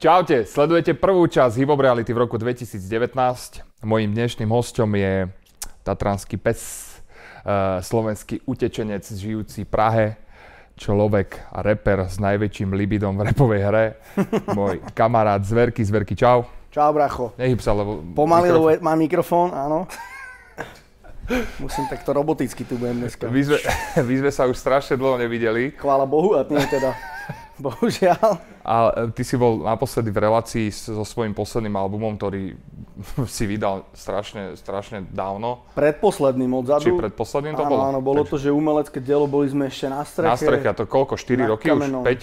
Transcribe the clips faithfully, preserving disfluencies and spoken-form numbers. Čaute, sledujete prvú časť Hybobreality v roku dvetisíc devätnásť. Mojím dnešným hosťom je tatranský pes, uh, slovenský utečenec žijúci v Prahe, človek a reper s najväčším libidom v rapovej hre, môj kamarát Zverky. Zverky, čau. Čau, bracho. Nehyb sa, lebo... Pomaly, lebo mám mikrofón, áno. Musím takto roboticky tu budem dneska. Vyzve, vyzve sa už strašne dlho nevideli. Chvála Bohu, a tým teda... Bohužiaľ. A ty si bol naposledy v relácii so svojím posledným albumom, ktorý si vydal strašne, strašne dávno. Predposledným odzadu. Či predposledným to áno, bolo? Áno, bolo. Takže to, že umelecké dielo, boli sme ešte na streche. Na streche, a to koľko? štyri roky kameno. Už? päť?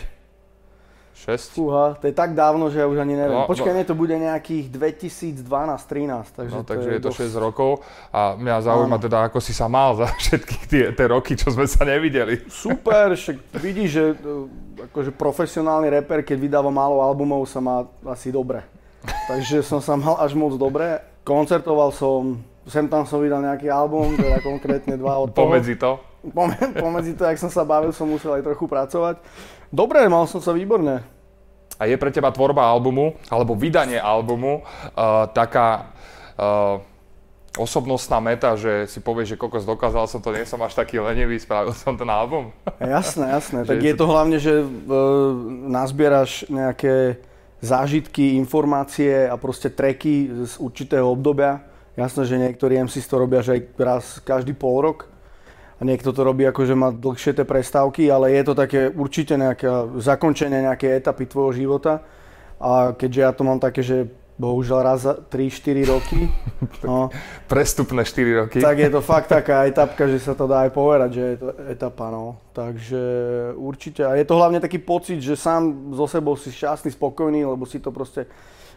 šesť? Fúha, to je tak dávno, že ja už ani neviem. No, Počkaj, no, mne to bude nejakých dvetisícdvanásť trinásť. Takže, no, takže to je, je to dosť... šesť rokov. A mňa zaujíma áno. teda, ako si sa mal za všetky tie, tie roky, čo sme sa nevideli. Super, však vidíš, že... akože profesionálny reper, keď vydáva málo albumov, sa má asi dobre. Takže som sa mal až moc dobre. Koncertoval som, sem tam som vydal nejaký album, teda konkrétne dva od toho. Pomedzi to? Pomedzi to, jak som sa bavil, som musel aj trochu pracovať. Dobre, mal som sa výborne. A je pre teba tvorba albumu, alebo vydanie albumu, uh, taká... Uh, osobnostná meta, že si povieš, že kokos, dokázal som to, nie som až taký lenivý, spravil som ten album. Jasné, jasné. Tak je to hlavne, že e, nazbieraš nejaké zážitky, informácie a proste tracky z určitého obdobia. Jasné, že niektorí em cé to robia, že aj raz každý pol rok. A niekto to robí ako, že má dlhšie tie prestávky, ale je to také určite nejaké zakončenie nejakej etapy tvojho života. A keďže ja to mám také, že bohužiaľ raz za tri štyri roky. No. Prestupné štyri roky. Tak je to fakt taká etapka, že sa to dá aj povedať, že je to etapa, no. Takže určite. A je to hlavne taký pocit, že sám so sebou si šťastný, spokojný, lebo si to proste...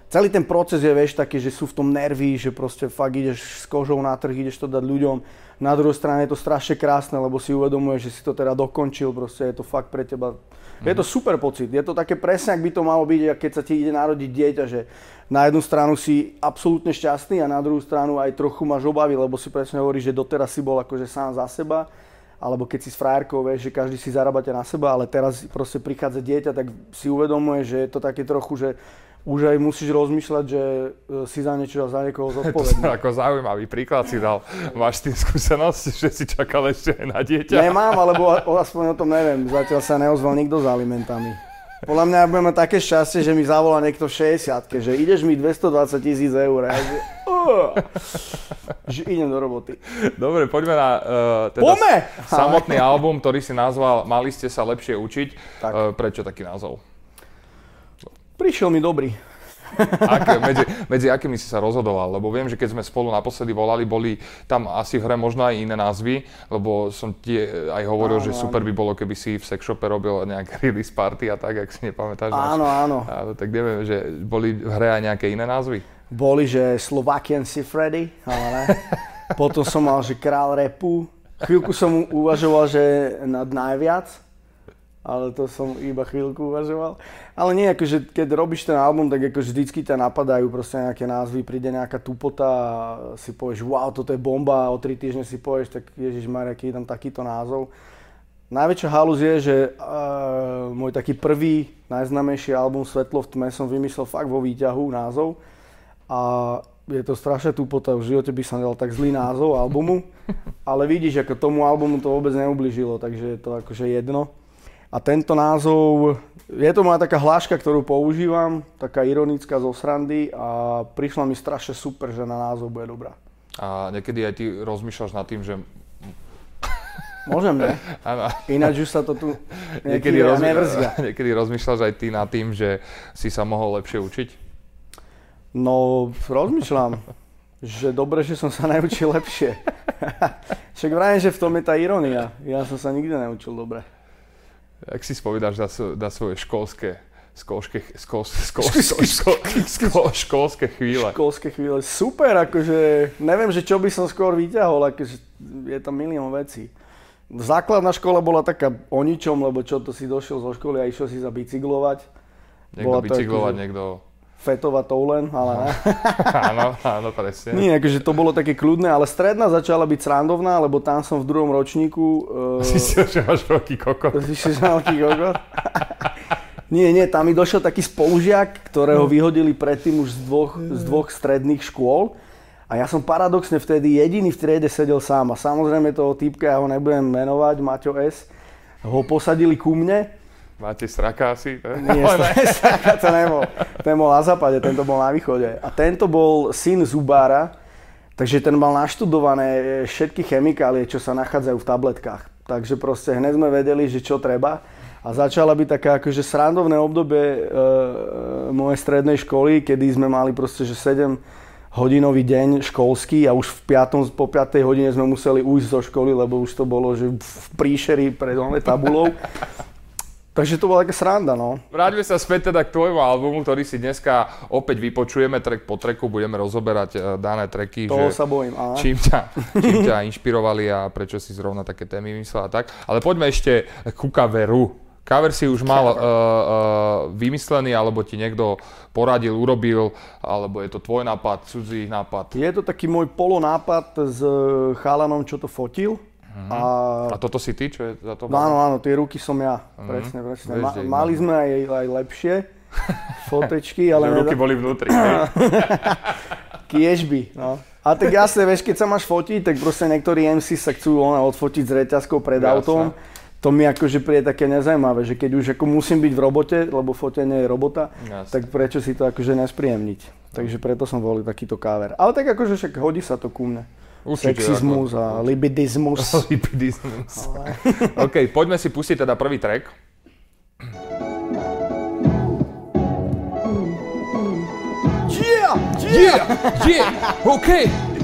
Celý ten proces je, vieš, taký, že sú v tom nervy, že proste fakt ideš s kožou na trh, ideš to dať ľuďom. Na druhej strane je to strašne krásne, lebo si uvedomuješ, že si to teda dokončil, proste je to fakt pre teba... Mm. Je to super pocit, je to také presne, ak by to malo byť, keď sa ti ide narodiť dieťa, že na jednu stranu si absolútne šťastný a na druhú stranu aj trochu máš obavy, lebo si presne hovoríš, že doteraz si bol akože sám za seba, alebo keď si s frajerkou, vieš, že každý si zarábate na seba, ale teraz proste prichádza dieťa, tak si uvedomuješ, že je to také trochu, že už aj musíš rozmýšľať, že si za niečo a za niekoho zodpovedný. To sa ako zaujímavý príklad si dal. Máš tým skúsenosť, že si čakal ešte aj na dieťa? Nemám, alebo aspoň o tom neviem. Zatiaľ sa neozval nikto s alimentami. Podľa mňa budeme také šťastie, že mi zavolá niekto v šesťdesiatke, že ideš mi dvestodvadsať tisíc eur. Ja že, uh, že idem do roboty. Dobre, poďme na uh, teda Pome! samotný album, ktorý si nazval Mali ste sa lepšie učiť. Tak. Uh, prečo taký názov? Prišiel mi dobrý. Aké, medzi, medzi akými si sa rozhodoval? Lebo viem, že keď sme spolu naposledy volali, boli tam asi v hre možno aj iné názvy, lebo som ti aj hovoril, áno, že super by bolo, keby si v sexshope robil nejaké release party a tak, ak si nepamätáš. Áno, náš, áno. áno. Tak neviem, že boli v hre aj nejaké iné názvy? Boli, že Slovakian si Freddy, ale ne. Potom som mal, že Král repu. Chvíľku som uvažoval, že nad najviac. Ale to som iba chvíľku uvažoval. Ale nie, akože keď robíš ten album, tak akože vždycky ťa napadajú proste nejaké názvy, príde nejaká tupota a si povieš, wow, toto je bomba, a o tri týždne si povieš, tak ježišmarja, aký je tam takýto názov. Najväčšia halúz je, že uh, môj taký prvý, najznámejší album Svetlo v tme som vymyslel fakt vo výťahu názov. A je to strašná tupota, v živote by som dal tak zlý názov albumu. Ale vidíš, ako tomu albumu to vôbec neublížilo, takže je to akože jedno. A tento názov, je to moja taká hláška, ktorú používam, taká ironická zo srandy a prišla mi strašne super, že na názov bude dobrá. A niekedy aj ty rozmýšľaš nad tým, že... Môžem, ne? Ináč už sa to tu niekedy, niekedy nevrzga. Niekedy rozmýšľaš aj ty nad tým, že si sa mohol lepšie učiť? No, rozmýšľam, že dobre, že som sa naučil lepšie. Však vrajím, že v tom je tá ironia. Ja som sa nikdy neučil dobre. Ak si spovedáš na svoje školské, školské, školské, školské chvíle. Školské chvíle, super, akože neviem, že čo by som skôr vyťahol, akože je tam milión vecí. Základná škola bola taká o ničom, lebo čo to si došiel zo školy a išiel si za bicyklovať. Niekto bicyklovať, niekto... Fetovať to len, ale ne. Áno, áno, presne. Nie, akože to bolo také kľudné, ale stredná začala byť srandovná, lebo tam som v druhom ročníku... Uh... Zistil, že máš veľký kokot. Zistil, že máš veľký kokot. Nie, nie, tam mi došiel taký spolužiak, ktorého vyhodili predtým už z dvoch, z dvoch stredných škôl. A ja som paradoxne vtedy jediný v triede sedel sám. A samozrejme toho týpka, ja ho nebudem menovať, Maťo S, ho posadili ku mne. Máte straka asi? Ne? Nie, straka to nebol. Ten bol na západe, tento bol na východe. A tento bol syn zubára, takže ten mal naštudované všetky chemikálie, čo sa nachádzajú v tabletkách. Takže proste hneď sme vedeli, že čo treba. A začala byť taká akože srandovné obdobie e, mojej strednej školy, kedy sme mali proste, že sedem hodinový deň školský a už v piatom, po piatej hodine sme museli ujsť zo školy, lebo už to bolo že v príšeri pred tabulou. Takže to bola taká sranda, no. Vráťme sa späť teda k tvojmu albumu, ktorý si dneska opäť vypočujeme, track po tracku budeme rozoberať dané tracky. Toho že sa bojím, ale čím ťa, čím ťa inšpirovali a prečo si zrovna také témy vymyslel a tak. Ale poďme ešte ku kaveru. Cover si už mal uh, uh, vymyslený, alebo ti niekto poradil, urobil, alebo je to tvoj nápad, cudzí nápad? Je to taký môj polonápad s chalanom, čo to fotil. Uh-huh. A, a toto si ty, čo je za to? Áno, áno, tie ruky som ja. Uh-huh. Presne, presne. Ma, mali sme aj, aj lepšie fotečky, ale ruky boli vnútri. Kiežby, no. A tak jasne, vieš, keď sa máš fotiť, tak proste niektorí em cé sa chcú ona, odfotiť s reťazkou pred jasne. Autom. To mi akože príde také nezajímavé, že keď už ako musím byť v robote, lebo fotenie je robota, yes. tak prečo si to akože nespríjemniť. Takže preto som volil takýto káver. Ale tak akože však hodí sa to ku mne. Určite, sexizmus ako, a určite. Libidizmus. Libidizmus. Ale OK, poďme si pustiť teda prvý track. Yeah! Yeah! Yeah! OK!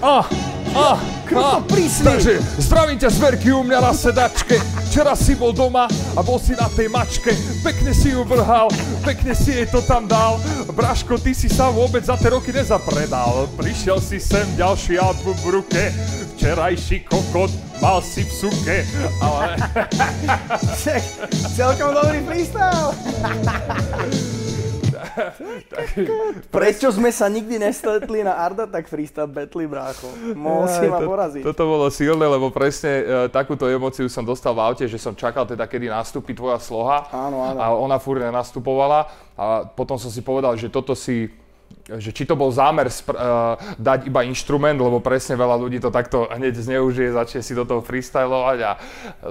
Ah! Ah! Ah, takže zdravím ťa Zverky u mňa na sedačke. Včera si bol doma a bol si na tej mačke. Pekne si ju vrhal, pekne si jej to tam dal. Braško, ty si sa vôbec za tie roky nezapredal. Prišiel si sem, ďalší album v ruke. Včerajší kokot mal si v suke. Ale celkom dobrý freestyle. Prečo sme sa nikdy nestretli na Arda, tak freestyle battle, brácho. Mohol si ma poraziť. Toto bolo silné, lebo presne takúto emóciu som dostal v aute, že som čakal teda, kedy nastúpi tvoja sloha. Áno, áno. A ona furt nenastupovala. A potom som si povedal, že toto si, že či to bol zámer spr- uh, dať iba inštrument, lebo presne veľa ľudí to takto hneď zneužije, začne si do toho freestylovať a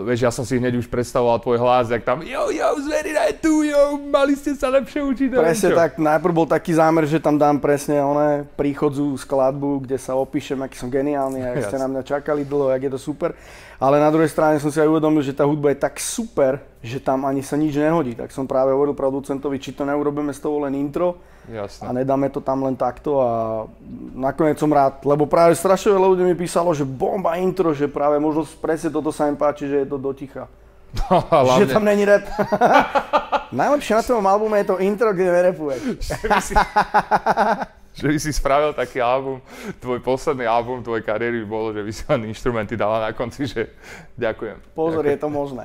vieš, ja som si hneď už predstavoval tvoj hlas, jak tam jo, jo, zverina je tu, jo, mali ste sa lepšie učiť. Presne tak, najprv bol taký zámer, že tam dám presne oné príchodzu skladbu, kde sa opíšem, aký som geniálny a jak ste na mňa čakali dlho, jak je to super. Ale na druhej strane som si aj uvedomil, že tá hudba je tak super, že tam ani sa nič nehodí. Tak som práve hovoril producentovi, či to neurobíme z toho len intro. Jasne. A nedáme to tam len takto a nakoniec som rád, lebo práve strašne veľa ľudí mi písalo, že bomba intro, že práve možno presne toto sa im páči, že je to do ticha. No, že tam není rap. Najlepšie na tom albume je to intro, kde nerapuješ. Že by si spravil taký album, tvoj posledný album tvojej kariéry by bolo, že by si len inštrumenty dala na konci, že ďakujem. Pozor, ďakujem. Je to možné.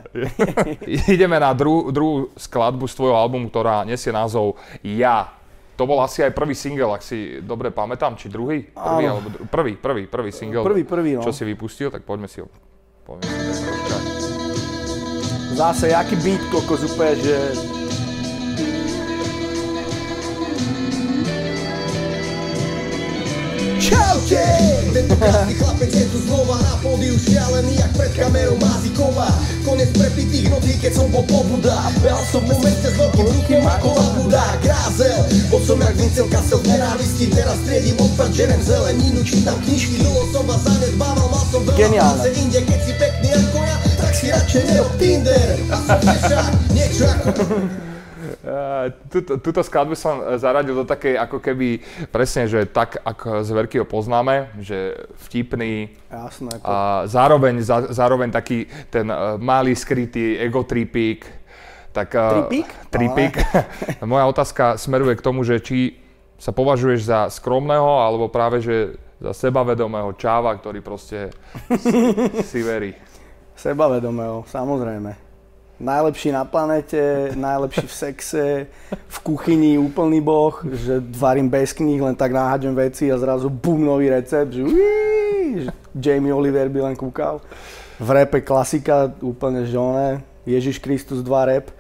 Ideme na dru- druhú skladbu z tvojho albumu, ktorá nesie názov Ja. To bol asi aj prvý single, ak si dobre pamätám, či druhý? Prvý, alebo dru- prvý, prvý, prvý single, prvý, prvý, no. Čo si vypustil, tak poďme si ho poďme si vyskúšať. Zase, jaký beat, kokos, úplne, že čaute! Tento krásny chlapec je tu znova na pódiu, šialený jak pred kamerou Máziková. Konec prepitých nocí, keď som bol pobudá. Behal som po meste s veľkým rukom ako Labuda. Grázel, bol som jak Vincent Kassel v nenávisti. Teraz triedím odpad žerem zeleninu, čítam knižky. Dlho som vás zanedbával, mal som veľa práce inde. Keď si pekný ako ja, tak si radšej nerob Tinder. A som nešak, niečo ako Tuto, tuto skladbu som zaradil do takej ako keby presne, že tak ako Zverky ho poznáme, že vtipný. Jasné, to a zároveň, zá, zároveň taký ten malý skrytý egotripík. Tak, tripík? Tripík. Ale moja otázka smeruje k tomu, že či sa považuješ za skromného alebo práve že za sebavedomého čáva, ktorý proste si verí. Sebavedomého, samozrejme. Najlepší na planete, najlepší v sexe, v kuchyni úplný boh, že varím bez kníh, len tak naháďam veci a zrazu bum, nový recept, že, uí, že Jamie Oliver by len kúkal. V rape klasika úplne žoné, Ježiš Kristus dva rap.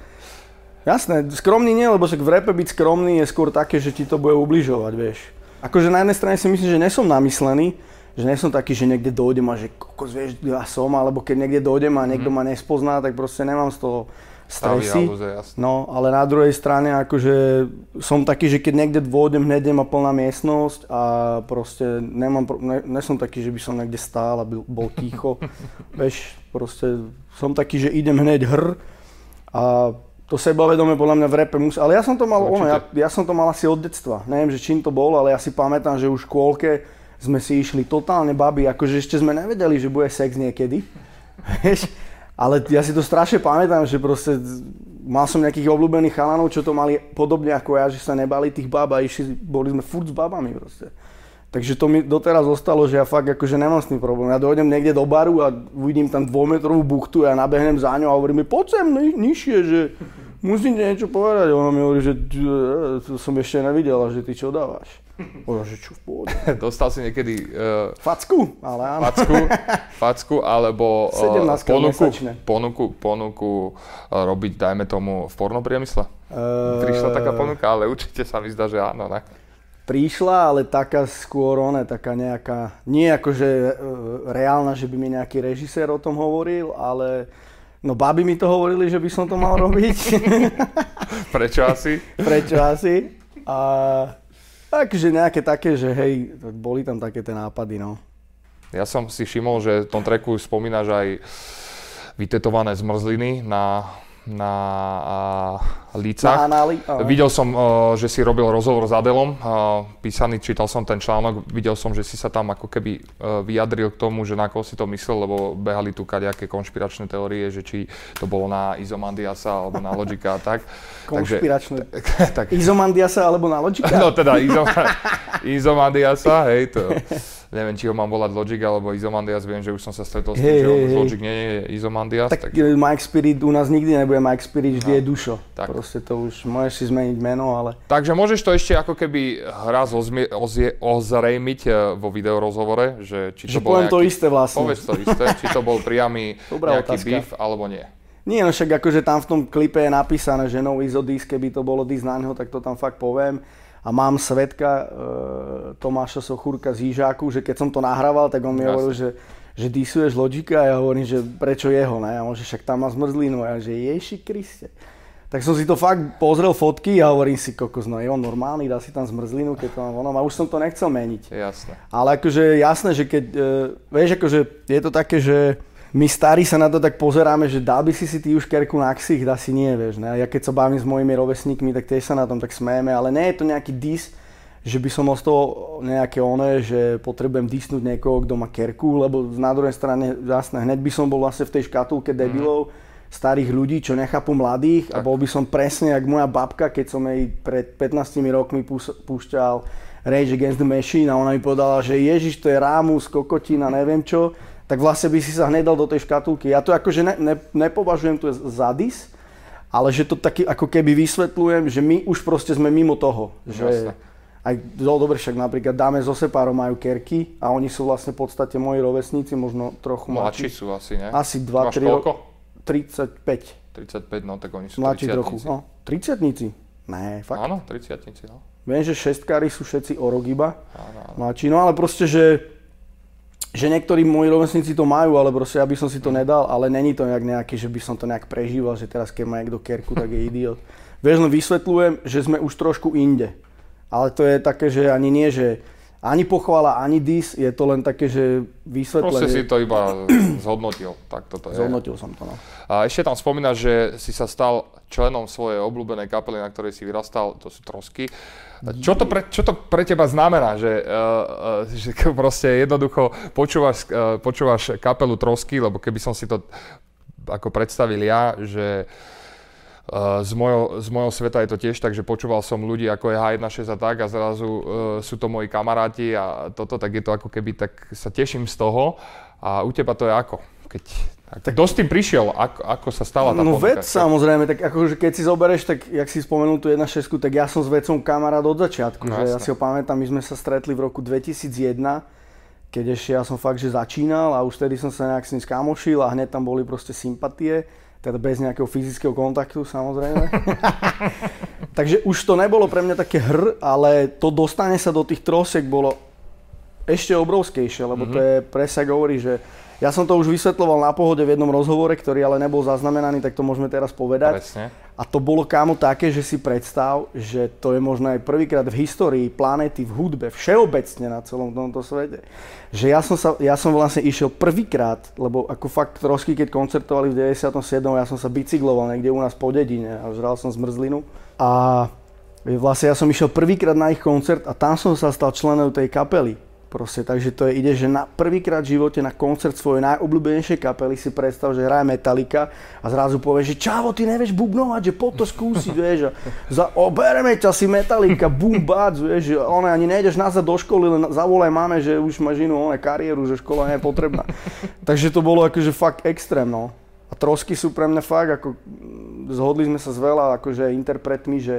Jasné, skromný nie, lebo však v rape byť skromný je skôr také, že ti to bude ubližovať, vieš. Akože na jednej strane si myslím, že nesom namyslený, že nesom taký, že niekde dojdem a že kokos, vieš, ja som, alebo keď niekde dojdem a niekto ma nespozná, tak proste nemám z toho stresy. No, ale na druhej strane akože som taký, že keď niekde dôjdem, hneď je ma plná miestnosť a proste nemám, ne, nesom taký, že by som niekde stál a bol ticho, vieš, proste som taký, že idem hneď hr a to sebavedomie podľa mňa v rape musí, ale ja som to mal ono, ja, ja som to mal asi od detstva, neviem, že čím to bol, ale ja si pamätám, že už v škôlke sme si išli totálne babi, akože ešte sme nevedeli, že bude sex niekedy, vieš, ale ja si to strašne pamätám, že proste mal som nejakých obľúbených chalanov, čo to mali podobne ako ja, že sa nebali tých bab a išli, boli sme furt s babami proste. Takže to mi doteraz zostalo, že ja fakt akože nemám s tým problém. Ja dojdem niekde do baru a uvidím tam dvojmetrovú buchtu a ja nabehnem za ňou a hovorím mi, poď sem ni- nižšie, že musím ti niečo povedať. Ona mi hovorí, že to som ešte nevidela, že ty čo dávaš. Ona, že čo v pôde. Dostal si niekedy... Uh, facku, ale áno. Facku, facku alebo uh, ponuku, ponuku, ponuku uh, robiť, dajme tomu, v pornopriemysle? Uh... Prišla taká ponuka, ale určite sa mi zdá, že áno, ne? Prišla, ale taká skôr ona, taká nejaká, nie akože e, reálna, že by mi nejaký režisér o tom hovoril, ale no baby mi to hovorili, že by som to mal robiť. Prečo asi? Prečo asi. A takže nejaké také, že hej, boli tam také tie nápady, no. Ja som si všimol, že v tom tracku spomínaš aj vytetované zmrzliny na... na uh, lícach. Na análi, uh. Videl som, uh, že si robil rozhovor s Adelom, uh, písaný, čítal som ten článok, videl som, že si sa tam ako keby uh, vyjadril k tomu, že na koho si to myslel, lebo behali tu kadejaké konšpiračné teórie, že či to bolo na Izomandiasa alebo na Logika a tak. Konšpiračné. Takže, tak, Izomandiasa alebo na Logika? No teda Izomandiasa, hej, to neviem, či ho mám volať Logic alebo Izomandias, viem, že už som sa stretol s tým, hey, že hey, Logic nie je Izomandias. Tak, tak Mike Spirit u nás nikdy nebude Mike Spirit, vždy no, je Dušo. Tak. Proste to už, môžeš si zmeniť meno, ale... Takže môžeš to ešte ako keby raz ozmi- ozie- ozrejmiť vo videorozhovore, že či to že bol nejaký... Že poviem to isté vlastne. Povedz to isté, či to bol priamy nejaký otázka. Beef alebo nie. Nie, no však akože tam v tom klipe je napísané, že no izodís, keby to bolo dis na neho, tak to tam fakt poviem. A mám svedka e, Tomáša Sochúrka z Jížáku, že keď som to nahrával, tak on mi hovoril, že, že disuješ Logika a ja hovorím, že prečo jeho, ne? A on, že však tam má zmrzlinu a ja, že Ježi Kriste. Tak som si to fakt pozrel fotky a hovorím si, kokos, no je on normálny, dá si tam zmrzlinu, keď to mám vonom a už som to nechcel meniť. Jasné. Ale akože jasné, že keď, e, vieš, akože je to také, že my starí sa na to tak pozeráme, že dal by si si ty už kerku na ksich, dá si nie, vieš, ne? Ja keď sa bavím s mojimi rovesníkmi, tak tiež sa na tom tak smejeme, ale nie je to nejaký dis, že by som mal z toho nejaké oné, že potrebujem disnúť niekoho, kto má kerku, lebo na druhej strane, jasné, hneď by som bol vlastne v tej škatulke debilov, mm. starých ľudí, čo nechápu mladých tak. A bol by som presne jak moja babka, keď som jej pred pätnástimi rokmi púšťal Rage Against the Machine a ona mi povedala, že ježiš, to je rámus, kokotina, neviem čo. Tak vlastne by si sa hnedal do tej škatulky. Ja to akože ne, ne, nepovažujem tu za dis, ale že to taký ako keby vysvetľujem, že my už proste sme mimo toho. Že aj dobre však napríklad dáme zo Sepárom majú kerky a oni sú vlastne v podstate moji rovesníci, možno trochu mladší. Mladší sú asi, ne? Asi dva, tri, tridsaťpäť. tridsaťpäť, no tak oni sú mladší trochu. No, tridsiatnici? Ne, fakt. Áno, tridsiatnici, no. Viem, že šestkári sú všetci o rok iba. Áno, áno. Mladší, no ale proste, že... že niektorí moji rovesníci to majú, ale proste ja by som si to nedal, ale není to nejak nejaký, že by som to nejak prežíval, že teraz keď má niekto kerku, tak je idiot. Vieš, len vysvetľujem, že sme už trošku inde. Ale to je také, že ani nie, že ani pochvala, ani dis, je to len také, že vysvetlenie. Proste si to iba zhodnotil, tak toto je. Zhodnotil som to, no. A ešte tam spomínaš, že si sa stal členom svojej obľúbenej kapely, na ktorej si vyrastal, to sú Trosky. Čo to, pre, čo to pre teba znamená, že, uh, uh, že proste jednoducho počúvaš, uh, počúvaš kapelu Trosky, lebo keby som si to ako predstavil ja, že uh, z, mojho, z mojho sveta je to tiež tak, že počúval som ľudí ako je há jedna šesť a tak a zrazu uh, sú to moji kamaráti a toto, tak je to ako keby, tak sa teším z toho a u teba to je ako? Keď, tak kto s tým prišiel? Ako, ako sa stala tá no, ponuka? No Vec samozrejme, tak akože keď si zoberieš, tak jak si spomenul tú jedna šesť, tak ja som s Vecom kamarát od začiatku. No, že ja si ho pamätám, my sme sa stretli v roku dvetisícjeden, keď ešte ja som fakt, že začínal a už tedy som sa nejak s ním skámošil a hneď tam boli proste sympatie. Teda bez nejakého fyzického kontaktu, samozrejme. Takže už to nebolo pre mňa také hr, ale to dostane sa do tých trosiek bolo ešte obrovskejšie, lebo mm-hmm. to je, presne hovorí, že ja som to už vysvetloval na Pohode v jednom rozhovore, ktorý ale nebol zaznamenaný, tak to môžeme teraz povedať. Presne. A to bolo, kámo, také, že si predstav, že to je možno aj prvýkrát v histórii planéty, v hudbe, všeobecne na celom tomto svete. Že ja som, sa, ja som vlastne išiel prvýkrát, lebo ako fakt Trosky, keď koncertovali v deväťdesiatom siedmom ja som sa bicykloval niekde u nás po dedine a žral som zmrzlinu. A vlastne ja som išiel prvýkrát na ich koncert a tam som sa stal členom tej kapely. Proste, takže to je, ide, že na prvýkrát v živote na koncert svojej najobľúbenejšej kapely si predstav, že hraje Metallica a zrazu povie, že čavo, ty nevieš bubnovať, že poď to skúsiť, vieš, a za, o, bereme ťa si Metallica, bum, bác, vieš, že ona, ani nejdeš nazad do školy, len zavolaj máme, že už máš inú ona, kariéru, že škola nie je potrebná. Takže to bolo akože fakt extrém, no. A Trosky sú pre mňa fakt, ako, zhodli sme sa s veľa, akože interpretmi, že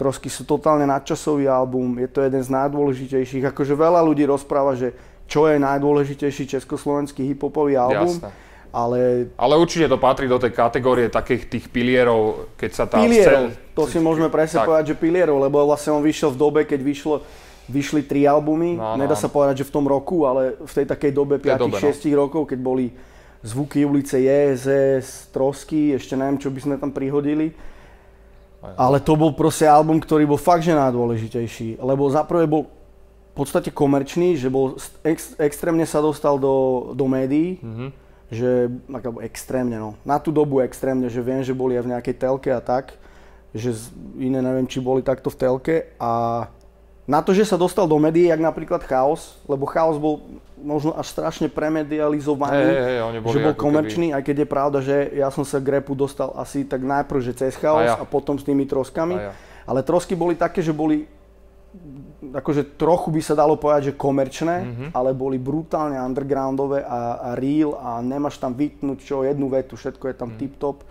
Trosky sú totálne nadčasový album, je to jeden z najdôležitejších. Akože veľa ľudí rozpráva, že čo je najdôležitejší československý hiphopový album. Jasne. Ale... ale určite to patrí do tej kategórie takých tých pilierov, keď sa tá... Pilierov, scén... to si môžeme presne povedať, že pilierov, lebo vlastne on vyšiel v dobe, keď vyšlo, vyšli tri albumy. No, no. Nedá sa povedať, že v tom roku, ale v tej takej dobe päť šesť no. rokov, keď boli Zvuky ulice, jé es es, Trosky, ešte neviem, čo by sme tam prihodili. Ale to bol proste album, ktorý bol fakt že najdôležitejší, lebo zaprvé bol v podstate komerčný, že bol ex, extrémne sa dostal do, do médií, mm-hmm. že ako, extrémne no, na tú dobu extrémne, že viem, že boli aj v nejakej telke a tak, že iné neviem, či boli takto v telke a na to, že sa dostal do médií, jak napríklad Chaos, lebo Chaos bol možno až strašne premedializovaný, hey, hey, hey, že bol komerčný, keby... aj keď je pravda, že ja som sa k rapu dostal asi tak najprv, že cez Chaos a, ja. a potom s tými troskami. Ja. Ale trosky boli také, že boli, akože trochu by sa dalo povedať, že komerčné, mm-hmm. ale boli brutálne undergroundové a, a real a nemáš tam vytnúť čo, jednu vetu, všetko je tam mm. tip-top.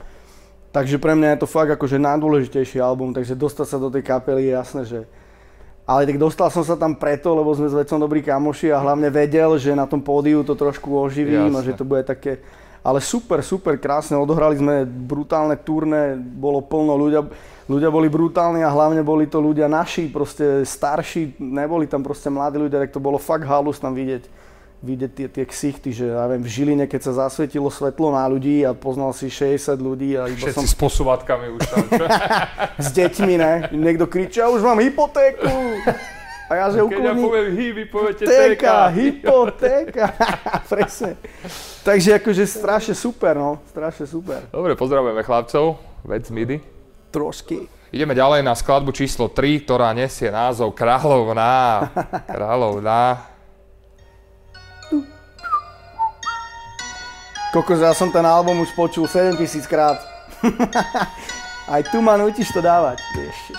Takže pre mňa je to fakt akože najdôležitejší album, takže dostať sa do tej kapely je jasné, že... Ale tak dostal som sa tam preto, lebo sme s Vecom dobrí kamoši a hlavne vedel, že na tom pódiu to trošku oživím. Jasne. A že to bude také... Ale super, super, krásne, odohrali sme brutálne turné, bolo plno ľudia, ľudia boli brutálni a hlavne boli to ľudia naši, proste starší, neboli tam proste mladí ľudia, tak to bolo fakt halus tam vidieť, vidieť tie, tie ksichty, že ja viem, v Žiline, keď sa zasvietilo svetlo na ľudí a poznal si šesťdesiat ľudí a iba všetci som... s posúvatkami už tam, čo? S deťmi, ne? Niekto kričí, ja už mám hypotéku! A ja že ukludním... Keď ja poviem hy, vy poviete téka! Hypotéka! Presne. Takže akože strašne super, no. Strašne super. Dobre, pozdravujeme chlapcov. Vec, Midy. Trosky. Ideme ďalej na skladbu číslo tri, ktorá nesie názov Kráľovná. Kráľovná. Kokos, ja som ten album už počul sedemtisíc krát. Aj tu ma nutíš to dávať. Ježiš.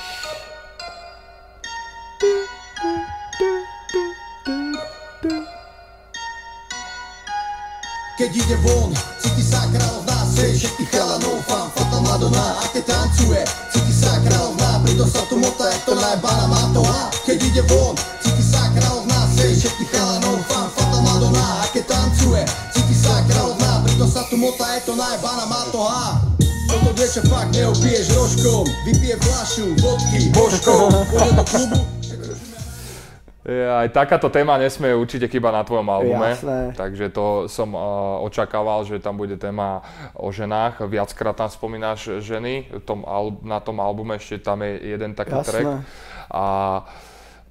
Keď ide von, cíti sa kráľovná, sej všetkých chalanov, fan, fata mladovná. A keď tancuje, cíti sa kráľovná, preto sa tu mota, jak to najbána má to a. Keď ide von, cíti sa kráľovná, sej všetkých chalanov, fan, fata mladovná. A keď tancuje, cíti sa kráľovná, to sa tu mota, je to najebána, má to há. Toto dievča fakt neopiješ rožkom, vypije fľašu vodky božkom, pôjde do klubu. Aj takáto téma nesmie určite chyba na tvojom albume. Jasné. Takže to som uh, očakával, že tam bude téma o ženách. Viackrát tam spomínaš ženy, tom al- na tom albume ešte tam je jeden taký Jasné. track. A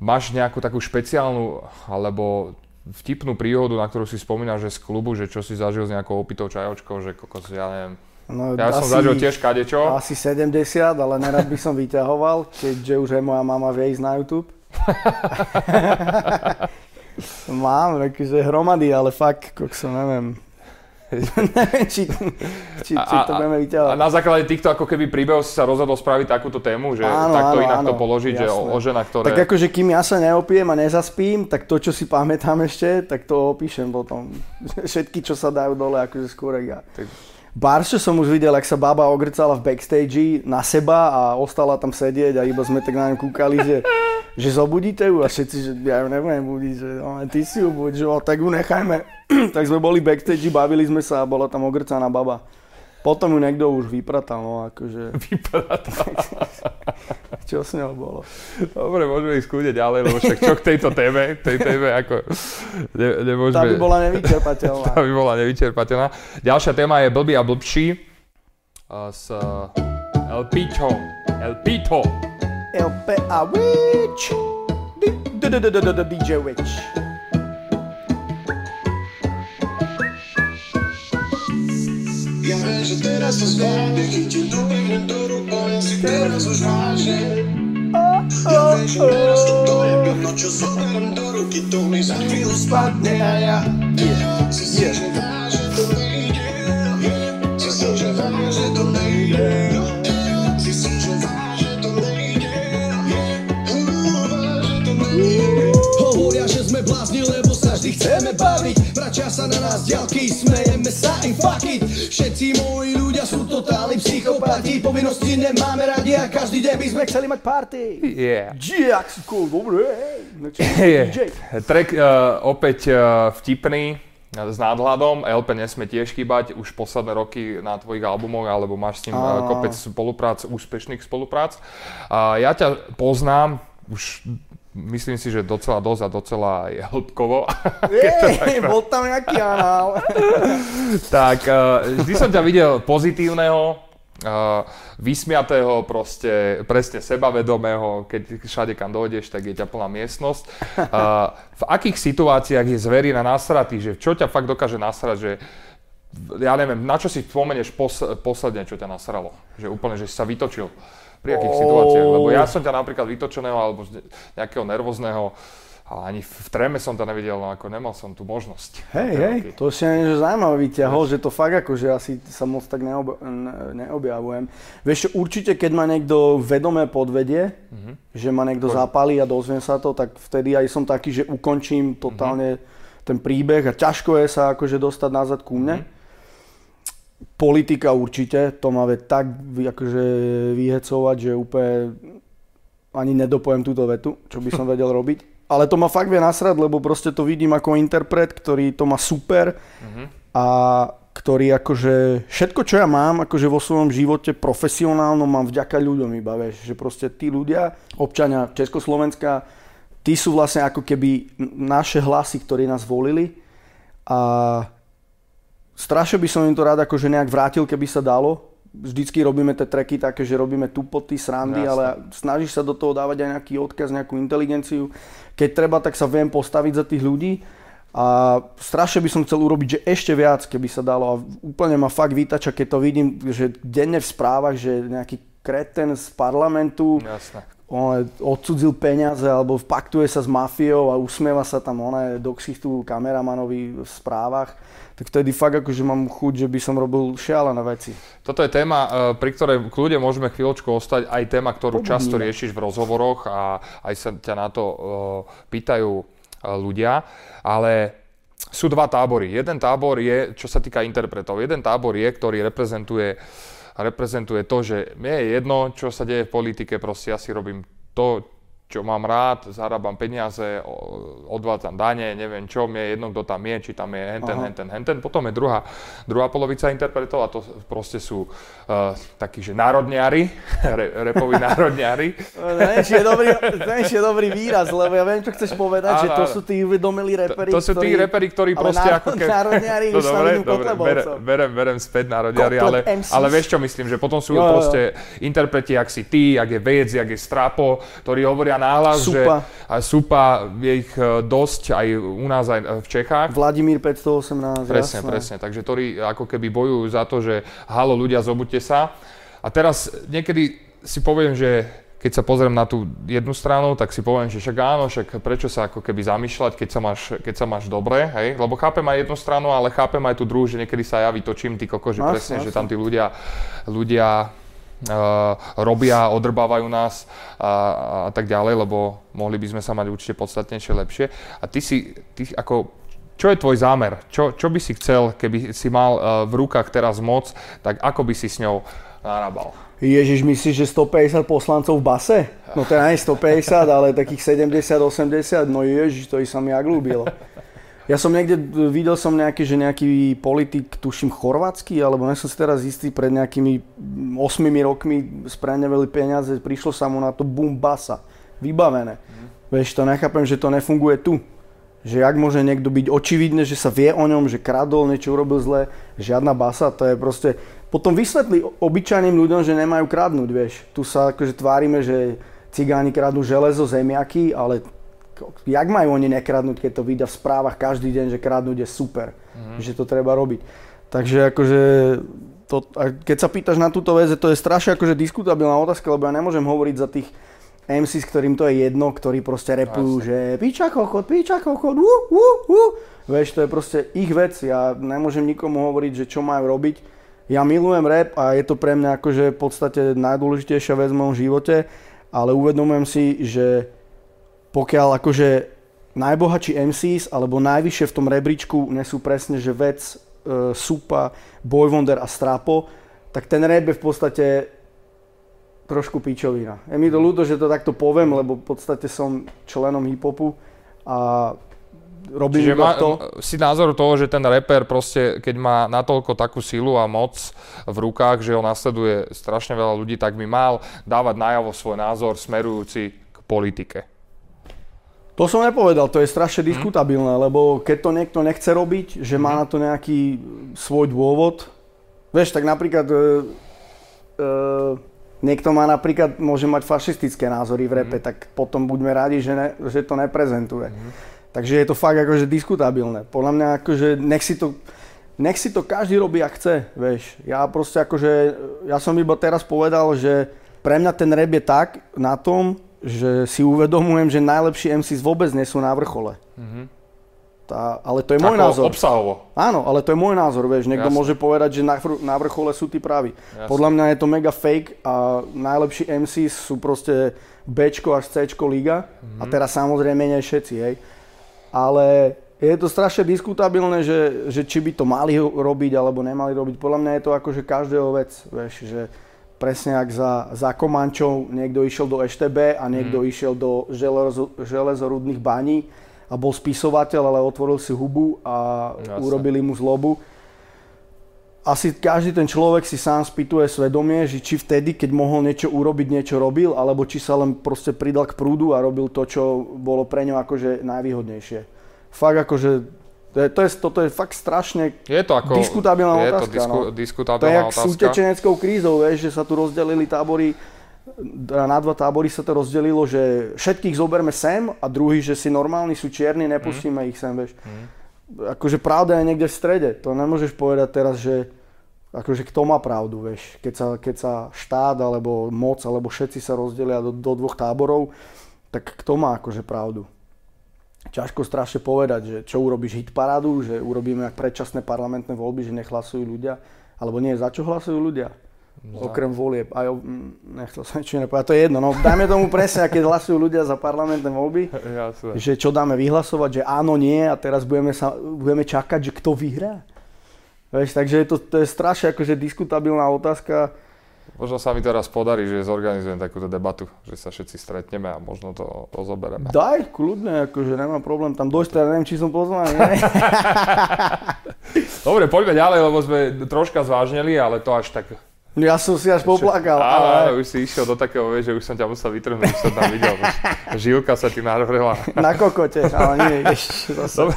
máš nejakú takú špeciálnu, alebo vtipnú príhodu, na ktorú si spomínaš, že z klubu, že čo si zažil s nejakou opitou čajočkou, že kokos, ja neviem. No, ja asi, som zažil tiež kadečo. Asi sedemdesiat, ale nerad by som vyťahoval, keďže už aj moja mama vie ísť na YouTube. Mám, takže hromady, ale fakt, kokso, neviem. či, či, či to budeme vyťahovať. A na základe týchto ako keby príbehov si sa rozhodol spraviť takúto tému, že áno, takto áno, inak áno, to položiť, jasné. že o, o ženách, ktoré... Tak akože kým ja sa neopijem a nezaspím, tak to, čo si pamätám ešte, tak to opíšem potom. Všetky, čo sa dajú dole, akože skôr ja. Tak... Bárs, čo som už videl, jak sa baba ogrcala v backstage na seba a ostala tam sedieť a iba sme tak na ňu kúkali, že... že zobudíte ju a všetci, že ja ju neviem budiť, že no, ty si ju buď, že o, tak ju nechajme. Tak sme boli backstage, bavili sme sa a bola tam ogrcaná baba. Potom ju niekto už vypratal, no akože... Vypratal. Čo s ňou bolo? Dobre, môžeme ich skúdeť ďalej, lebo však čo k tejto téme, tej téme ako... Ne, nemôžeme... Tá by bola nevyčerpateľná. Tá by bola nevyčerpateľná. Ďalšia téma je Blbý a blbší s Elpičom. Elpito. Elpa Witch. dý džej Witch. Ja viem, že teraz to zviem, nechytím tu pevne do rukou, ja si teraz už vážim. Ja viem, že teraz to dojem, jedno čo zoberám do ruky, to mi za chvíľu spadne a ja si si, že vážim, to nejde. Si si, že vážim, to nejde. Si si, že vážim, to nejde. Vážim, to nejde. Hovoria, že sme blázni, lebo sa vždy chceme baviť. Vračia sa na nás ďalky, smejeme sa im fuck it. Všetci moji ľudia sú totálni psychopati, povinnosti nemáme radi a každý deň by sme chceli mať party. Yeah. Yeah, dobre, hej. Yeah. Track uh, opäť uh, vtipný, s nadhľadom. el pé nesmie tiež chýbať už posledné roky na tvojich albumoch, alebo máš s ním uh, kopec spoluprác, úspešných spoluprác. Uh, ja ťa poznám už... Myslím si, že docela dosť a docela aj hĺbkovo. Jej, bol tam nejaký anál. Tak, uh, vždy som ťa videl pozitívneho, uh, vysmiatého, proste presne sebavedomého. Keď všade, kam dojdeš, tak je ťa plná miestnosť. Uh, v akých situáciách je zverina nasratý? Že čo ťa fakt dokáže nasrať? Že, ja neviem, na čo si spomenieš pos- posledne, čo ťa nasralo? Že úplne, že si sa vytočil. Pri akých oh. situáciách, lebo ja som ťa napríklad vytočeného alebo nejakého nervózneho, ale ani v tréme som ťa nevidel, no ako nemal som tú možnosť. Hej, hej, roky. To si ani zaujímavé vyťahol, yes. Že to fakt ako, že asi sa moc tak neob- neobjavujem. Vieš, určite keď ma niekto vedomé podvedie, mm-hmm. že ma niekto zapálí a dozviem sa to, tak vtedy aj som taký, že ukončím totálne mm-hmm. ten príbeh a ťažko je sa akože dostať nazad ku mne. Mm-hmm. Politika určite, to ma vie tak akože vyhecovať, že úplne ani nedopojem túto vetu, čo by som vedel robiť. Ale to ma fakt vie nasrať, lebo proste to vidím ako interpret, ktorý to má super a ktorý akože všetko, čo ja mám akože vo svojom živote profesionálnom, mám vďaka ľuďom iba, vieš, že proste tí ľudia, občania Československa, tí sú vlastne ako keby naše hlasy, ktorí nás volili a strašne by som im to rád akože nejak vrátil, keby sa dalo. Vždycky robíme tie tracky také, že robíme tupoty, srandy, jasne. Ale snažíš sa do toho dávať aj nejaký odkaz, nejakú inteligenciu. Keď treba, tak sa viem postaviť za tých ľudí. A strašne by som chcel urobiť, že ešte viac, keby sa dalo. A úplne ma fakt vytača, keď to vidím, že denne v správach, že nejaký kreten z parlamentu jasne. On odcudzil peniaze alebo paktuje sa s mafiou a usmieva sa tam ona do ksichtu kameramanovi v správach. Tak vtedy fakt akože mám chuť, že by som robil šialené veci. Toto je téma, pri ktorej kľude môžeme chvíľočku ostať, aj téma, ktorú Pobudníme. Často riešiš v rozhovoroch a aj sa ťa na to pýtajú ľudia, ale sú dva tábory. Jeden tábor je, čo sa týka interpretov, jeden tábor je, ktorý reprezentuje, reprezentuje to, že mne je jedno, čo sa deje v politike, proste ja si robím to, čo mám rád, zarábam peniaze, odvádzam dane, neviem čo, mne je jedno, kto tam je, či tam je henten, Aha. henten, henten. Potom je druhá, druhá polovica interpretov a to proste sú uh, takí, že národniari, Re, repoví národniari. Neviem, dobrý, je dobrý výraz, lebo ja viem, čo chceš povedať, áno, že to áno. sú tí uvedomili reperi, to, to sú tí reperi, ktorí proste náro, ako keby... národniari už sa vidú Kotlebovcov. Berem, berem späť národniari, ale, ale vieš, čo myslím, že potom sú jo, proste jo. Interpreti, jak si ty, jak je Věc, jak je Strapo, ktorí hovoria náhlas, že Súpa, je ich dosť aj u nás, aj v Čechách. Vladimír päťsto osemnásť, presne, jasné. Presne, takže ktorí ako keby bojujú za to, že halo ľudia, zobuďte sa. A teraz niekedy si poviem, že keď sa pozriem na tú jednu stranu, tak si poviem, že však áno, však prečo sa ako keby zamýšľať, keď sa máš, keď sa máš dobre, hej? Lebo chápem aj jednu stranu, ale chápem aj tú druhú, že niekedy sa ja vytočím, ty koko, že presne, jasné. Že tam tí ľudia, ľudia Uh, robia, odrbávajú nás a, a tak ďalej, lebo mohli by sme sa mať určite podstatnejšie, lepšie. A ty si, ty ako, čo je tvoj zámer? Čo, čo by si chcel, keby si mal uh, v rukách teraz moc, tak ako by si s ňou narábal? Ježiš, myslíš, že stopäťdesiat poslancov v base? No teda nie stopäťdesiat, ale takých sedemdesiat, osemdesiat, no ježiš, to i sa mi jak ľúbilo. Ja som niekde, videl som nejaký, že nejaký politik, tuším chorvátsky, alebo ne som si teraz istý, pred nejakými osem rokmi spreňaveli peniaze, prišlo sa mu na to bumbasa, vybavené. Mm. Vieš, to nechápem, že to nefunguje tu. Že jak môže niekto byť očividne, že sa vie o ňom, že kradol, niečo urobil zle, žiadna basa, to je proste... Potom vysvetli obyčajným ľuďom, že nemajú kradnúť, vieš. Tu sa akože tvárime, že cigáni kradnú železo, zemiaky, ale... Jak majú oni nekradnúť, keď to vidia v správach každý deň, že kradnúť je super, mm. že to treba robiť. Takže akože, to, keď sa pýtaš na túto vec, to je strašne akože diskutabilná otázka, lebo ja nemôžem hovoriť za tých em cé, s ktorým to je jedno, ktorí proste repujú, že piča kokot, piča kokot, ú, ú, ú. Vieš, to je proste ich vec, ja nemôžem nikomu hovoriť, že čo majú robiť. Ja milujem rap a je to pre mňa akože v podstate najdôležitejšia vec v mojom živote, ale uvedomujem si, že pokiaľ akože najbohatší em cé alebo najvyššie v tom rebríčku nesú presne, že Vec, e, Súpa, Boy Wonder a Strapo, tak ten rap je v podstate trošku pičovina. Je mi to ľúto, že to takto poviem, lebo v podstate som členom hip-hopu a robím ma, to. Si názor toho, že ten rapper proste, keď má natoľko takú silu a moc v rukách, že ho nasleduje strašne veľa ľudí, tak by mal dávať najavo svoj názor smerujúci k politike. To som nepovedal, to je strašne diskutabilné, lebo keď to niekto nechce robiť, že má na to nejaký svoj dôvod, vieš, tak napríklad e, e, niekto má napríklad, môže mať fašistické názory v repe, mm. tak potom buďme radi, že, ne, že to neprezentuje. Mm. Takže je to fakt akože diskutabilné. Podľa mňa akože nech si to, nech si to každý robí, ak chce, vieš. Ja proste akože, ja som iba teraz povedal, že pre mňa ten rap je tak na tom, že si uvedomujem, že najlepší em cé vôbec nie sú na vrchole. Mm-hmm. Tá, ale to je môj ako názor. Obsahovo. Áno, ale to je môj názor, vieš. Niekto Jasne. môže povedať, že na, na vrchole sú tí praví. Jasne. Podľa mňa je to mega fake a najlepší em cé sú proste Bčko až Cčko liga. Mm-hmm. A teraz samozrejme nie všetci, hej. Ale je to strašne diskutabilné, že, že či by to mali robiť alebo nemali robiť. Podľa mňa je to akože každého vec, vieš, že presne ak za, za Komančov niekto išiel do Eštebe a niekto mm. išiel do železo, železorudných baní a bol spisovateľ, ale otvoril si hubu a Jasne. urobili mu zlobu. Asi každý ten človek si sám spýtuje svedomie, že či vtedy, keď mohol niečo urobiť, niečo robil, alebo či sa len proste pridal k prúdu a robil to, čo bolo pre ňo akože najvýhodnejšie. Fakt akože... To je, to je, toto je fakt strašne je to ako, diskutabilná je otázka. To, disku, no. diskutabilná to je jak otázka. S utečeneckou krízou, vieš, že sa tu rozdelili tábory, na dva tábory sa to rozdelilo, že všetkých zoberme sem a druhý, že si normálni sú čierni, nepustíme mm. ich sem, vieš. Mm. Akože pravda je niekde v strede, to nemôžeš povedať teraz, že akože kto má pravdu, vieš. Keď sa, keď sa štát alebo moc alebo všetci sa rozdelia do, do dvoch táborov, tak kto má akože pravdu? Ťažko strašne povedať, že čo urobíš hitparádu, že urobíme jak predčasné parlamentné voľby, že nehlasujú ľudia, alebo nie, za čo hlasujú ľudia? No. Okrem volieb, aj o... nechcel som niečo nepovedať, to je jedno, no dajme tomu presne, keď hlasujú ľudia za parlamentné voľby, Jasne. že čo dáme vyhlasovať, že áno, nie a teraz budeme, sa, budeme čakať, že kto vyhrá. Vieš, takže je to, to je strašne akože diskutabilná otázka. Možno sa mi teraz podarí, že zorganizujem takúto debatu, že sa všetci stretneme a možno to rozoberieme. Daj, kľudne, akože nemám problém tam dojsť, ja neviem, či som pozvaný. Dobre, poďme ďalej, lebo sme troška zvážneli, ale to až tak... Ja som si až poplakal. Áno, ale... už si išiel do takého, vieš, že už som ťa musel vytrhnúť, už som tam videl. Žilka sa ti nahrela. Na kokote, ale nie, ešte zase.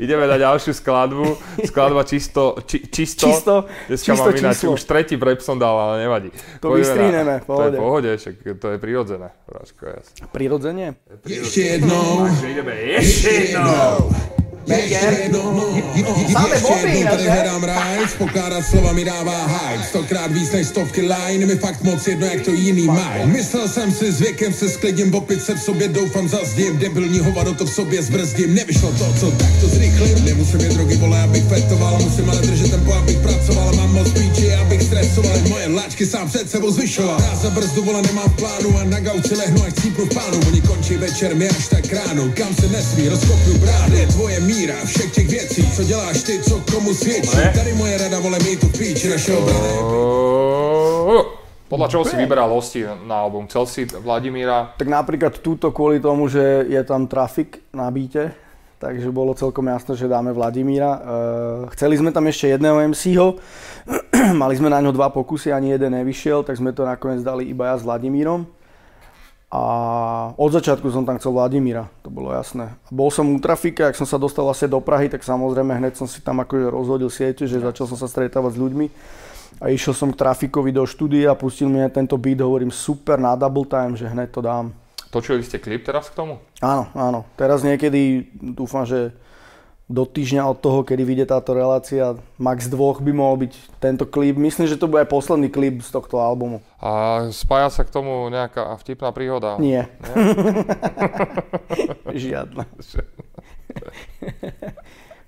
Ideme na ďalšiu skladbu. Skladba čisto, či, čisto. Čisto, Dneska čisto ináč, číslo. Už tretí brep som dal, ale nevadí. To vystrihneme, v pohode. To je v pohode, však to je prirodzené. Prirodzenie? Ešte jednou. Takže ideme ešte jednou. Ešte jednou, prehrám rhymes, pokládat slovami dává hype. Stokrát víc než stovky line, mi fakt moc jedno, jak to jiný mají. Myslel jsem si, s věkem se sklidím, opět se v sobě doufám zazdím. Debilní hovado to v sobě zbrzdím, nevyšlo to, co takto zrychlím. Nemusím je drogy, vole, abych fetoval, musím ale držet tempo, abych pracoval. Mám moc píči, abych stresoval, moje láčky sám před sebou zvyšoval. Já za brzdu, vole, nemám plánu a na gauči lehnu, ať cípnu v pánu. Oni končí večer, mi až tak ráno, kam se nesmí, rozkopuju brány, tvoje mí- všech těch věcí, co děláš ty, co komu svědčí. Tady moje rada, vole, mi tu píči našeho brana. Podľa čoho si vyberal hosti na album? Chcel si Vladimíra? Tak napríklad túto kvôli tomu, že je tam Trafík na bíte. takže bolo celkom jasné, že dáme Vladimíra. Chceli sme tam ešte jedného em cé-ho, mali sme na ňo dva pokusy, ani jeden nevyšiel, tak sme to nakoniec dali iba ja s Vladimírom. A od začiatku som tam chcel Vladimíra, to bolo jasné. Bol som u Trafíka, ak som sa dostal asi do Prahy, tak samozrejme hneď som si tam akože rozhodil siete, že začal som sa stretávať s ľuďmi. A išiel som k Trafíkovi do štúdia a pustil mi tento beat, hovorím super na Double Time, že hneď to dám. Točili ste klip teraz k tomu? Áno, áno. Teraz niekedy, dúfam, že do týždňa od toho, kedy vyjde táto relácia, max dvoch by mohol byť tento klip. Myslím, že to bude aj posledný klip z tohto albumu. A spája sa k tomu nejaká vtipná príhoda? Nie. Nie? Žiadna.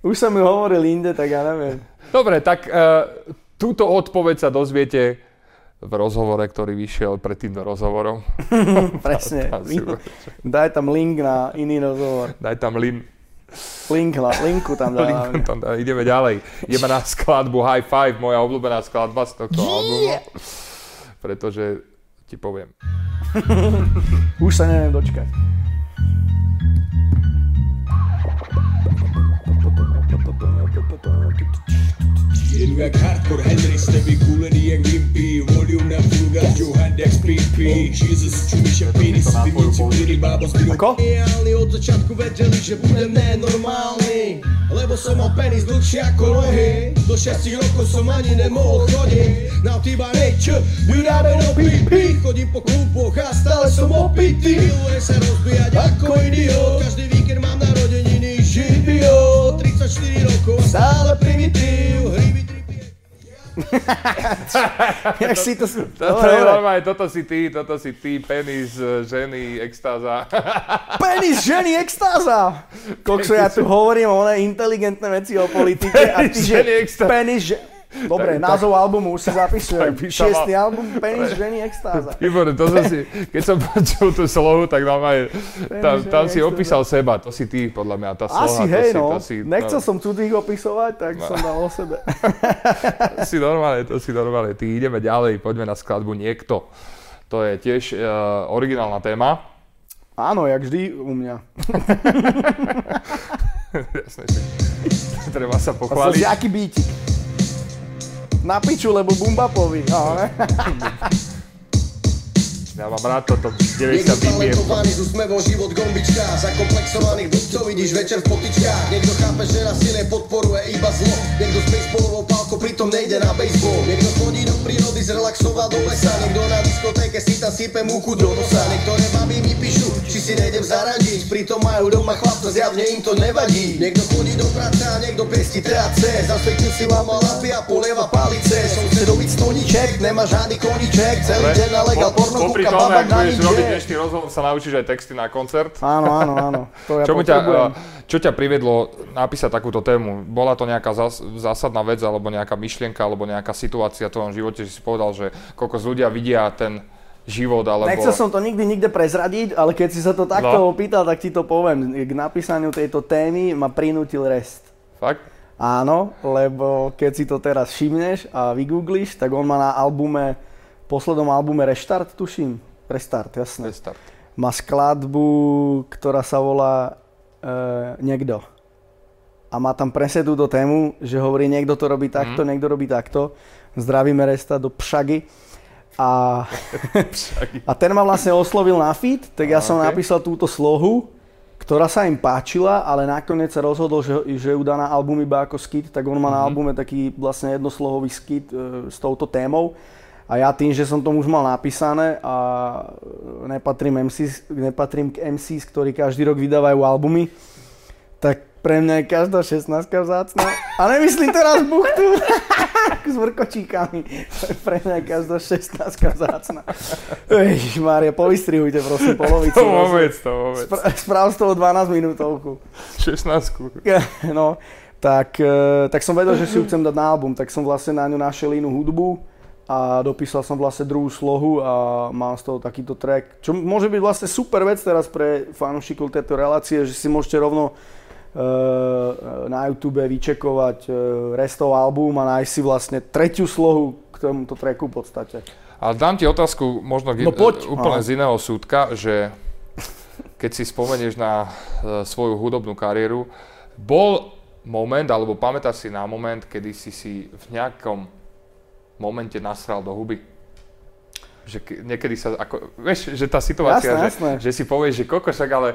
Už som ju hovoril inde, tak ja neviem. Dobre, tak uh, túto odpoveď sa dozviete v rozhovore, ktorý vyšiel pred týmto rozhovorom. Presne. Dá, dá daj tam link na iný rozhovor. Daj tam link. Link na, linku tam dá. Linku tam dá. Ideme ďalej. Ideme na skladbu High Five, moja obľúbená skladba z tohto yeah. albumu. Pretože ti poviem. Už sa neviem dočkať. Jedu jak hardcore Henry, stevy kulený jak Wimpy. Volium na fulgách, Johan jak pé pé. Jesus, čumíš jak penis, vymíči píry bábo zbyl. Ako? Reálny od začiatku vedeli, že budem nenormálny. Lebo som mal penis dlhšie ako nohy. Do šestich rokov som ani nemohol chodiť. Now týba niečo, ju dáme no pí pí. Chodím po kluboch a stále som opitý. Miluje sa rozbíjať ako idiot. Každý víkend mám narodeniny, židiot. tridsaťštyri rokov stále primitív. Jak si to... Toto je normálne, toto si ty, toto si ty, penis, ženy, extáza. Penis, ženy, extáza! Kokso, ja tu hovorím o oné inteligentné veci o politike a ty, že penis, ženy... Dobre, tak, názov tak, albumu už si zapisujem. Šiestý album, Penis, ženy, extáza. Výborné, to som si, keď som počul tú slohu, tak tam aj, tam, tam si opísal seba, to si ty, podľa mňa, tá sloha. Asi, to hej, si, no, to si, nechcel no. som cudzých opisovať, tak no. som dal o sebe. To si normálne, to si normálne, ty ideme ďalej, poďme na skladbu Niekto. To je tiež uh, originálna téma. Áno, jak vždy u mňa. Jasne, treba sa pochváliť. A sa aký bítik. Na piču, lebo bumbapovi. Ja mám rád toto deväťdesiat výpiem. Niekto talentovaný z úsmevom život gombička. Zakomplexovaných blbcov vidíš večer v potičkách. Niekto chápe, že násilie podporuje iba zlo. Niekto spí s polovou pálkou, pritom nejde na baseball. Niekto chodí do prírody, zrelaxoval do lesa. Niekto na diskotéke si tam sype múku do nosa. Niektoré baby mi píšu, či si nejdem zaradiť. Pritom majú doma chlapca, zjavne im to nevadí. Niekto chodí do práce a niekto pestí té á cé. Zaspektil si lama lapy a polieva palice. Som chcedoviť stoniček, nemá žiadny koniček. Celý deň nalegal pornohúka. Tom, ak budeš robiť dnešný rozhovor, sa naučíš aj texty na koncert. Áno, áno, áno. To ja čo, ťa, čo ťa privedlo napísať takúto tému? Bola to nejaká zás, zásadná vec, alebo nejaká myšlienka, alebo nejaká situácia v tvojom živote, že si povedal, že koľko z ľudia vidia ten život, alebo... Nechcel som to nikdy nikde prezradiť, ale keď si sa to takto no. opýtal, tak ti to poviem. K napísaniu tejto témy ma prinútil Rest. Fakt? Áno, lebo keď si to teraz všimneš a vygoogliš, tak on má na albume... poslednom albume Restart, tuším. Restart, jasné. Restart. Má skladbu, ktorá sa volá e, Niekto. A má tam presne túto tému, že hovorí, niekto to robí takto, mm. niekto robí takto. Zdravíme Resta do Pšagy. A, a ten ma vlastne oslovil na feed, tak ja a, som okay. napísal túto slohu, ktorá sa im páčila, ale nakoniec sa rozhodol, že, že ju dá na album iba ako skit, tak on má mm-hmm. na albume taký vlastne jednoslohový skit e, s touto témou. A ja tým, že som tomu už mal napísané a nepatrím, em cé, nepatrím k em cé, ktorí každý rok vydávajú albumy, tak pre mňa je každá šestnástka vzácna. A nemyslím teraz buchtu s vrkočíkami. Pre mňa je každá šestnástka vzácna. Ježišmária, povystrihujte prosím polovicu. To vôbec, to vôbec. Spra- správ z toho dvanásť minútovku. šestnástku. No, tak, tak som vedel, že si ju chcem dať na album, tak som vlastne na ňu našiel inú hudbu. A dopísal som vlastne druhú slohu a mám z toho takýto track, čo môže byť vlastne super vec teraz pre fanúšikov tejto relácie, že si môžete rovno e, na YouTube vyčekovať e, Restov album a nájsť si vlastne tretiu slohu k tomuto tracku v podstate. Ale dám ti otázku možno no, poď. úplne Aha. z iného súdka, že keď si spomenieš na svoju hudobnú kariéru, Bol moment, alebo pamätáš si na moment, kedy si si v nejakom momente nasral do huby? Že niekedy sa, ako, vieš, že tá situácia, jasné, že, jasné. že si povieš, že kokošak, ale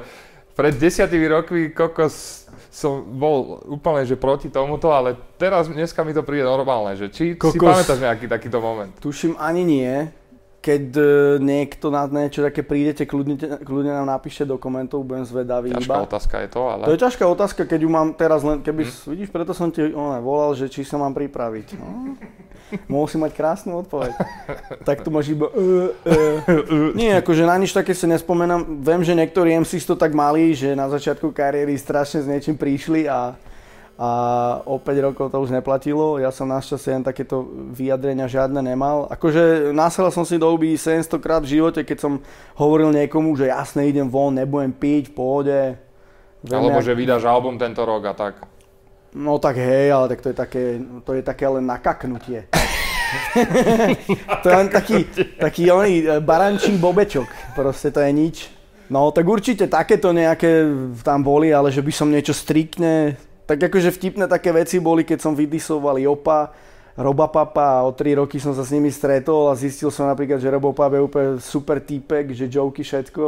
pred desiatými rokmi kokos som bol úplne, že proti tomuto, ale teraz, dneska mi to príde normálne, že či kokos. Si pamätáš nejaký takýto moment? Tuším, ani nie. Keď uh, niekto na niečo také prídete, kľudne, kľudne nám napíšte do komentov, budem zvedavý. Ťažká iba. otázka je to, ale... To je ťažká otázka, keď ju mám teraz len, keby, hmm. vidíš, preto som ti ona, volal, že či sa mám pripraviť. No. Mohol si mať krásnu odpoveď. Tak tu máš iba... Uh, uh. Nie, akože na nič také si nespomenám. Viem, že niektorí em cé to tak mali, že na začiatku kariéry strašne s niečím prišli a... a o päť rokov to už neplatilo. Ja som našťastie len takéto vyjadrenia žiadne nemal. Akože nasral som si do huby sedemsto krát v živote, keď som hovoril niekomu, že jasne idem von, nebudem piť, v pohode. Alebo nejak... že vydáš album tento rok a tak. No tak hej, ale tak to je také, to je také len nakaknutie. To je len taký, taký oný barančí bobečok, proste to je nič. No tak určite takéto nejaké tam boli, ale že by som niečo striktne... Tak akože vtipné také veci boli, keď som vydisoval Jopa, Roba Papa a o tri roky som sa s nimi stretol a zistil som napríklad, že Robo Papa je úplne super týpek, že joky, všetko.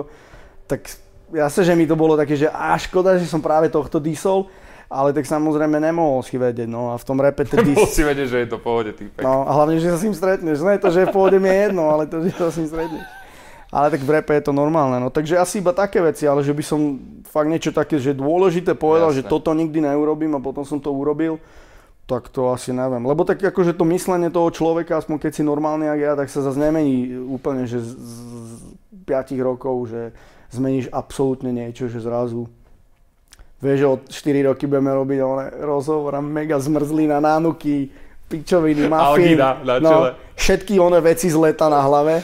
Tak jasne, že mi to bolo také, že á, škoda, že som práve tohto disol, ale tak samozrejme nemohol si vedieť, no a v tom rape trdí... Nemohol si vedieť, že je to v pohode týpek. No a hlavne, že sa s ním stretneš. Ne to, že v pohode mi je jedno, ale to, že sa s ním stretneš. Ale tak v rape je to normálne, no takže asi iba také veci, ale že by som fakt niečo také, že dôležité povedal, Jasne. Že toto nikdy neurobím a potom som to urobil, tak to asi neviem. Lebo tak akože to myslenie toho človeka, aspoň keď si normálny ako ja, tak sa zase nemení úplne, že z, z, z päť rokov, že zmeníš absolútne niečo, že zrazu... Vieš, že od štyri roky budeme robiť rozhovor a mega zmrzli na nánuky, pičoviny, mafín, no, všetky one veci z leta na hlave.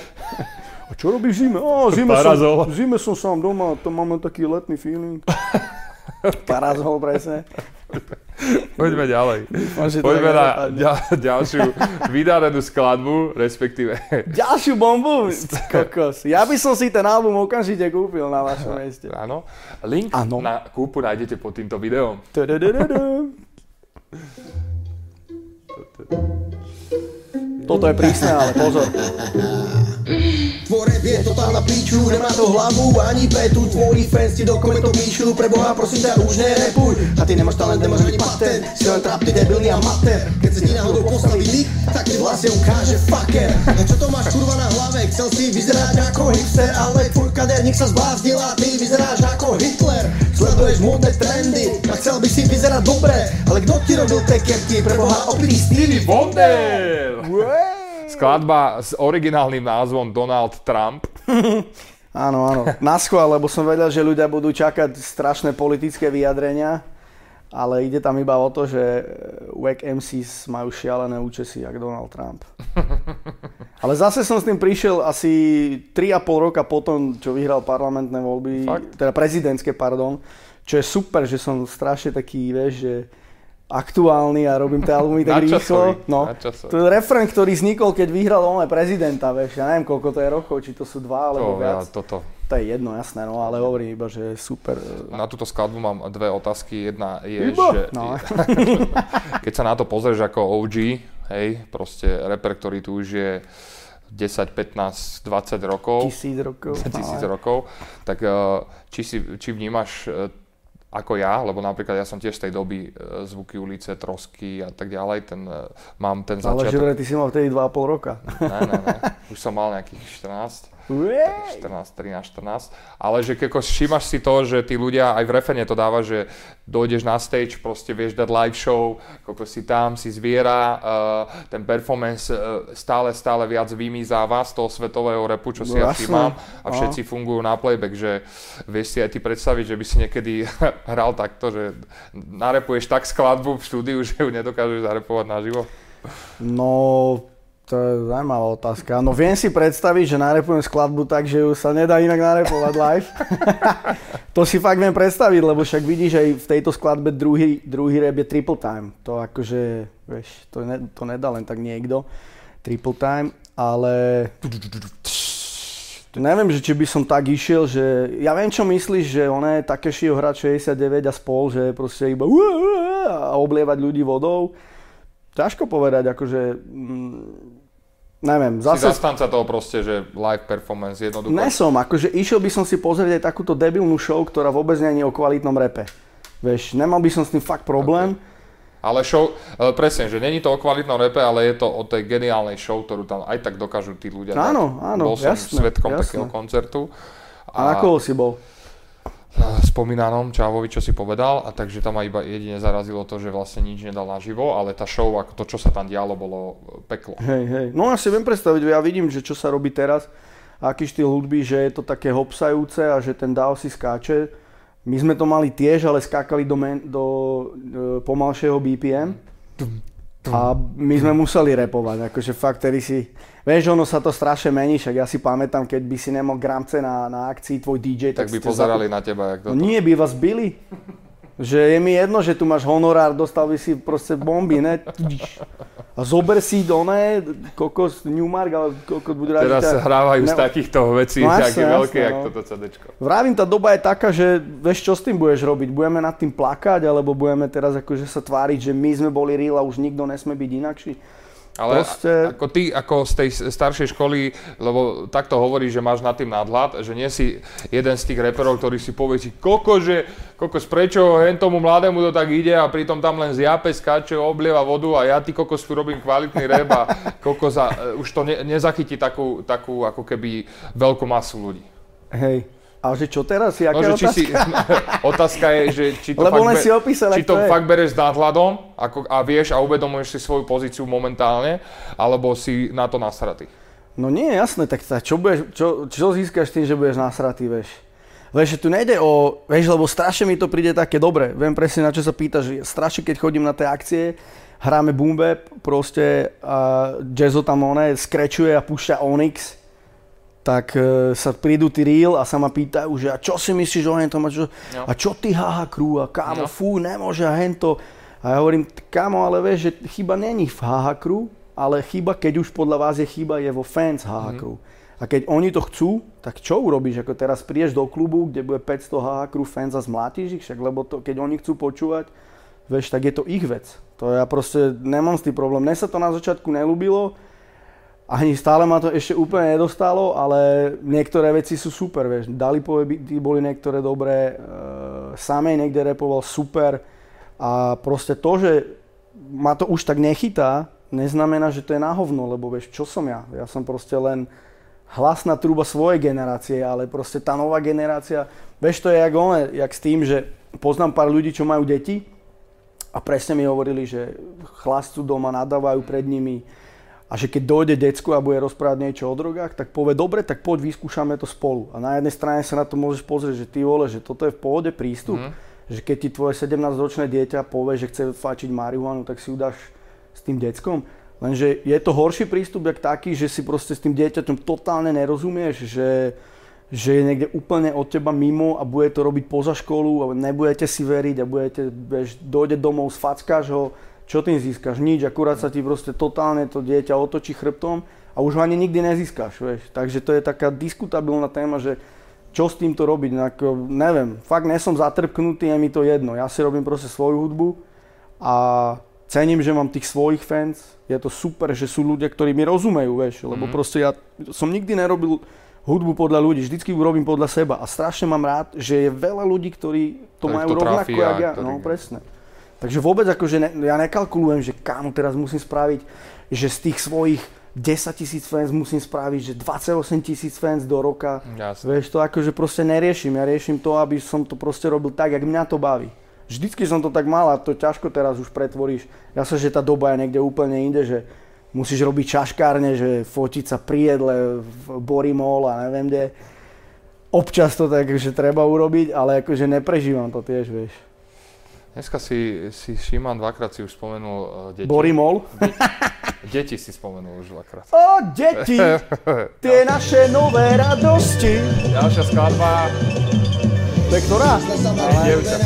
A čo robíš v zime? Á, zime som, zime som sám doma, to máme taký letný feeling. Parazol, presne. Poďme ďalej. Poďme na ďal- ďalšiu vydarenú skladbu, respektíve... Ďalšiu bombu? Kokos. Ja by som si ten album okamžite kúpil na vašom meste. Áno. Link ano. na kúpu nájdete pod týmto videom. Toto je prísne, ale pozor. Tvoreb je totálna piču, nemá to hlavu ani petu. Tvorí fans ti do komentov píšu, preboha prosím ťa už nerepuj. A ty nemáš talent, nemáš ani patent, si len trápny, debilný amatér. Keď sa ti náhodou postaví nick, tak ti vlastne ukáže fucker. A čo to máš kurva na hlave, chcel si vyzerať ako hipster, ale tvoj kaderník sa zbláznil a ty vyzeráš ako Hitler. Sleduješ modné trendy a chcel by si vyzerať dobre, ale kto ti robil tie kerky, preboha opitý Stevie Wonder. Skladba s originálnym názvom Donald Trump. Áno, áno. Naschvál, lebo som vedel, že ľudia budú čakať strašné politické vyjadrenia, ale ide tam iba o to, že W A C em cés majú šialené účesy, jak Donald Trump. Ale zase som s tým prišiel asi tri a pol roka potom, čo vyhral parlamentné voľby, Fakt? teda prezidentské, pardon, čo je super, že som strašne taký, vieš, že... aktuálny a robím tie albumy tak rýchlo. No, to je refrén, ktorý vznikol, keď vyhral on prezidenta, vieš, ja neviem, koľko to je rokov, či to sú dva, alebo to, viac. Ja, toto. To je jedno, jasné, no, ale hovorím iba, že super. Na túto skladbu mám dve otázky, jedna je, Ibo? že... No. Keď sa na to pozrieš ako ó gé, hej, proste reper, ktorý tu už je desať, pätnásť, dvadsať rokov. Tisíc rokov. Tisíc no, rokov, tak či, si, či vnímaš ako ja, lebo napríklad ja som tiež z tej doby Zvuky ulice, Trosky a tak ďalej, ten, mám ten začiatok. Ale živre, ty si mal vtedy dva a pol roka. Ne, ne, ne, už som mal nejakých štrnásť, trinásť, štrnásť. Ale že keď všímaš si to, že tí ľudia, aj v refene to dáva, že dojdeš na stage, proste vieš dať live show, koľko si tam, si zviera, uh, ten performance uh, stále, stále viac vymýzáva z toho svetového rapu, čo si no, ja všímam a všetci fungujú na playback, že vieš si aj ty predstaviť, že by si niekedy hral takto, že narepuješ tak skladbu v štúdiu, že ju nedokážeš zarepovať naživo? No, to je zaujímavá otázka. No viem si predstaviť, že narepujem skladbu tak, že ju sa nedá inak narepovať live. To si fakt viem predstaviť, lebo však vidíš aj v tejto skladbe druhý, druhý rap je triple time. To akože, vieš, to, ne, to nedá len tak niekto. Triple time, ale... Neviem, že či by som tak išiel, že ja viem, čo myslíš, že oné Takeshiho hrá šesťdesiatdeväť a spol, že proste iba a oblievať ľudí vodou. Ťažko povedať, akože mm, neviem, zase si zastanca toho proste, že live performance jednoducho. Nesom, akože išiel by som si pozrieť aj takúto debilnú show, ktorá vôbec nie je o kvalitnom rape. Vieš, nemal by som s tým fakt problém. Okay. Ale show, presne, že není to o kvalitnom rape, ale je to o tej geniálnej show, ktorú tam aj tak dokážu tí ľudia. Áno, áno, bol som jasné, svedkom jasné. takého koncertu. A, a na koho si bol? Spomínanom Čávovi, čo si povedal, a takže tam ma iba jedine zarazilo to, že vlastne nič nedal naživo, ale tá show, to, čo sa tam dialo, bolo peklo. Hej, hej. No ja si viem predstaviť, ja vidím, že čo sa robí teraz, aký štýl hudby, že je to také hopsajúce a že ten dáv si skáče. My sme to mali tiež, ale skákali do, men, do e, pomalšieho bé pé em a my sme museli rapovať, akože fakt, tedy si, vieš, ono sa to strašne mení, však ja si pamätám, keď by si nemal gramce na, na akcii tvoj dý džej, tak, tak by pozerali za... na teba, jak toto. No nie, by vás bili, že je mi jedno, že tu máš honorár, dostal by si proste bomby, ne? A zober si do ne, kokos Newmark, ale kokos budú rádiť. Teraz tá... hrávajú ne... z takýchto vecí, no, také veľké, no. Jak toto cedečko. Vravím, tá doba je taká, že vieš, čo s tým budeš robiť? Budeme nad tým plakať, alebo budeme teraz akože sa tváriť, že my sme boli real a už nikto nesme byť inakší? Ale proste... ako ty, ako z tej staršej školy, lebo takto hovoríš, že máš nad tým nadhľad, že nie si jeden z tých reperov, ktorý si povie si koko, že kokos, prečo hen tomu mladému to tak ide a pritom tam len zjape, skáče, oblieva vodu a ja ty kokos tu robím kvalitný rap a kokos a už to ne, nezachytí takú, takú ako keby veľkú masu ľudí. Hej. A že čo teraz? Jaká no, otázka? Si, otázka je, že či to, fakt, be, opísal, či to fakt bereš s nadhľadom ako, a vieš a uvedomuješ si svoju pozíciu momentálne, alebo si na to nasratý. No nie, jasné, tak čo, budeš, čo, čo získaš tým, že budeš nasratý, vieš? Vieš, že tu nejde o, vieš, lebo strašne mi to príde také dobre, viem presne na čo sa pýtaš, strašne keď chodím na tie akcie, hráme boom bap, proste a jazzo tam oné, skrečuje a púšťa Onyx, tak e, sa prídu tí reel a sa ma pýtajú, že a čo si myslíš o hentom a čo, no. a čo ty há há crew a kámo, no. fú, nemôže a hento. A ja hovorím, kámo, ale vieš, že chyba není v há há crew, ale chyba, keď už podľa vás je chyba, je vo fans há há crew. Mm-hmm. A keď oni to chcú, tak čo urobíš? Ako teraz prídeš do klubu, kde bude päťsto há há crew fans a zmlátiš ich, však lebo to, keď oni chcú počúvať, vieš, tak je to ich vec. To ja proste nemám s tým problém. Mne sa to na začiatku nelúbilo, ani stále ma to ešte úplne nedostalo, ale niektoré veci sú super, vieš. Dali poveby, boli niektoré dobré, e, samej niekde rapoval super a proste to, že ma to už tak nechytá, neznamená, že to je na hovno, lebo vieš, čo som ja? Ja som proste len hlasná truba svojej generácie, ale proste tá nová generácia, vieš, to je jak one, jak s tým, že poznám pár ľudí, čo majú deti a presne mi hovorili, že chlastú doma, nadávajú pred nimi, a že keď dojde decku a bude rozprávať niečo o drogách, tak povie, dobre, tak poď, vyskúšame to spolu. A na jednej strane sa na to môžeš pozrieť, že ty vole, že toto je v pohode prístup, mm. že keď ti tvoje sedemnásťročné dieťa povie, že chce fáčiť marihuanu, tak si ju dáš s tým deckom. Lenže je to horší prístup, jak taký, že si proste s tým dieťaťom totálne nerozumieš, že, že je niekde úplne od teba mimo a bude to robiť poza školu a nebudete si veriť a budete, vieš, dojde domov, sfackáš ho. Čo tým získaš? Nič, akurát sa ti proste totálne to dieťa otočí chrbtom a už ho ani nikdy nezískaš, vieš. Takže to je taká diskutabilná téma, že čo s týmto robiť, ako, neviem, fakt nesom zatrpknutý, je mi to jedno. Ja si robím proste svoju hudbu a cením, že mám tých svojich fans, je to super, že sú ľudia, ktorí mi rozumejú, vieš, lebo mm-hmm. proste ja som nikdy nerobil hudbu podľa ľudí, vždycky ju robím podľa seba a strašne mám rád, že je veľa ľudí, ktorí to tak majú to rovnako, trafia, ja, ktorý... no presne. Takže vôbec akože ne, ja nekalkulujem, že kámo teraz musím spraviť, že z tých svojich desaťtisíc fans musím spraviť, že dvadsaťosemtisíc fans do roka. Jasne. Vieš, to akože proste neriešim. Ja riešim to, aby som to proste robil tak, jak mňa to baví. Vždycky som to tak mal a to ťažko teraz už pretvoríš. Ja sa, že tá doba je niekde úplne inde, že musíš robiť čaškárne, že fotiť sa pri jedle v Borimol a neviem kde. Občas to tak, že treba urobiť, ale akože neprežívam to tiež, vieš. Dneska si, si Šimán dvakrát si už spomenul uh, deti. Borimol? Deti, deti si spomenul už dvakrát. Ó, deti! Tie naše nové radosti! Ďalšia skladba. To je ktorá? Dievča.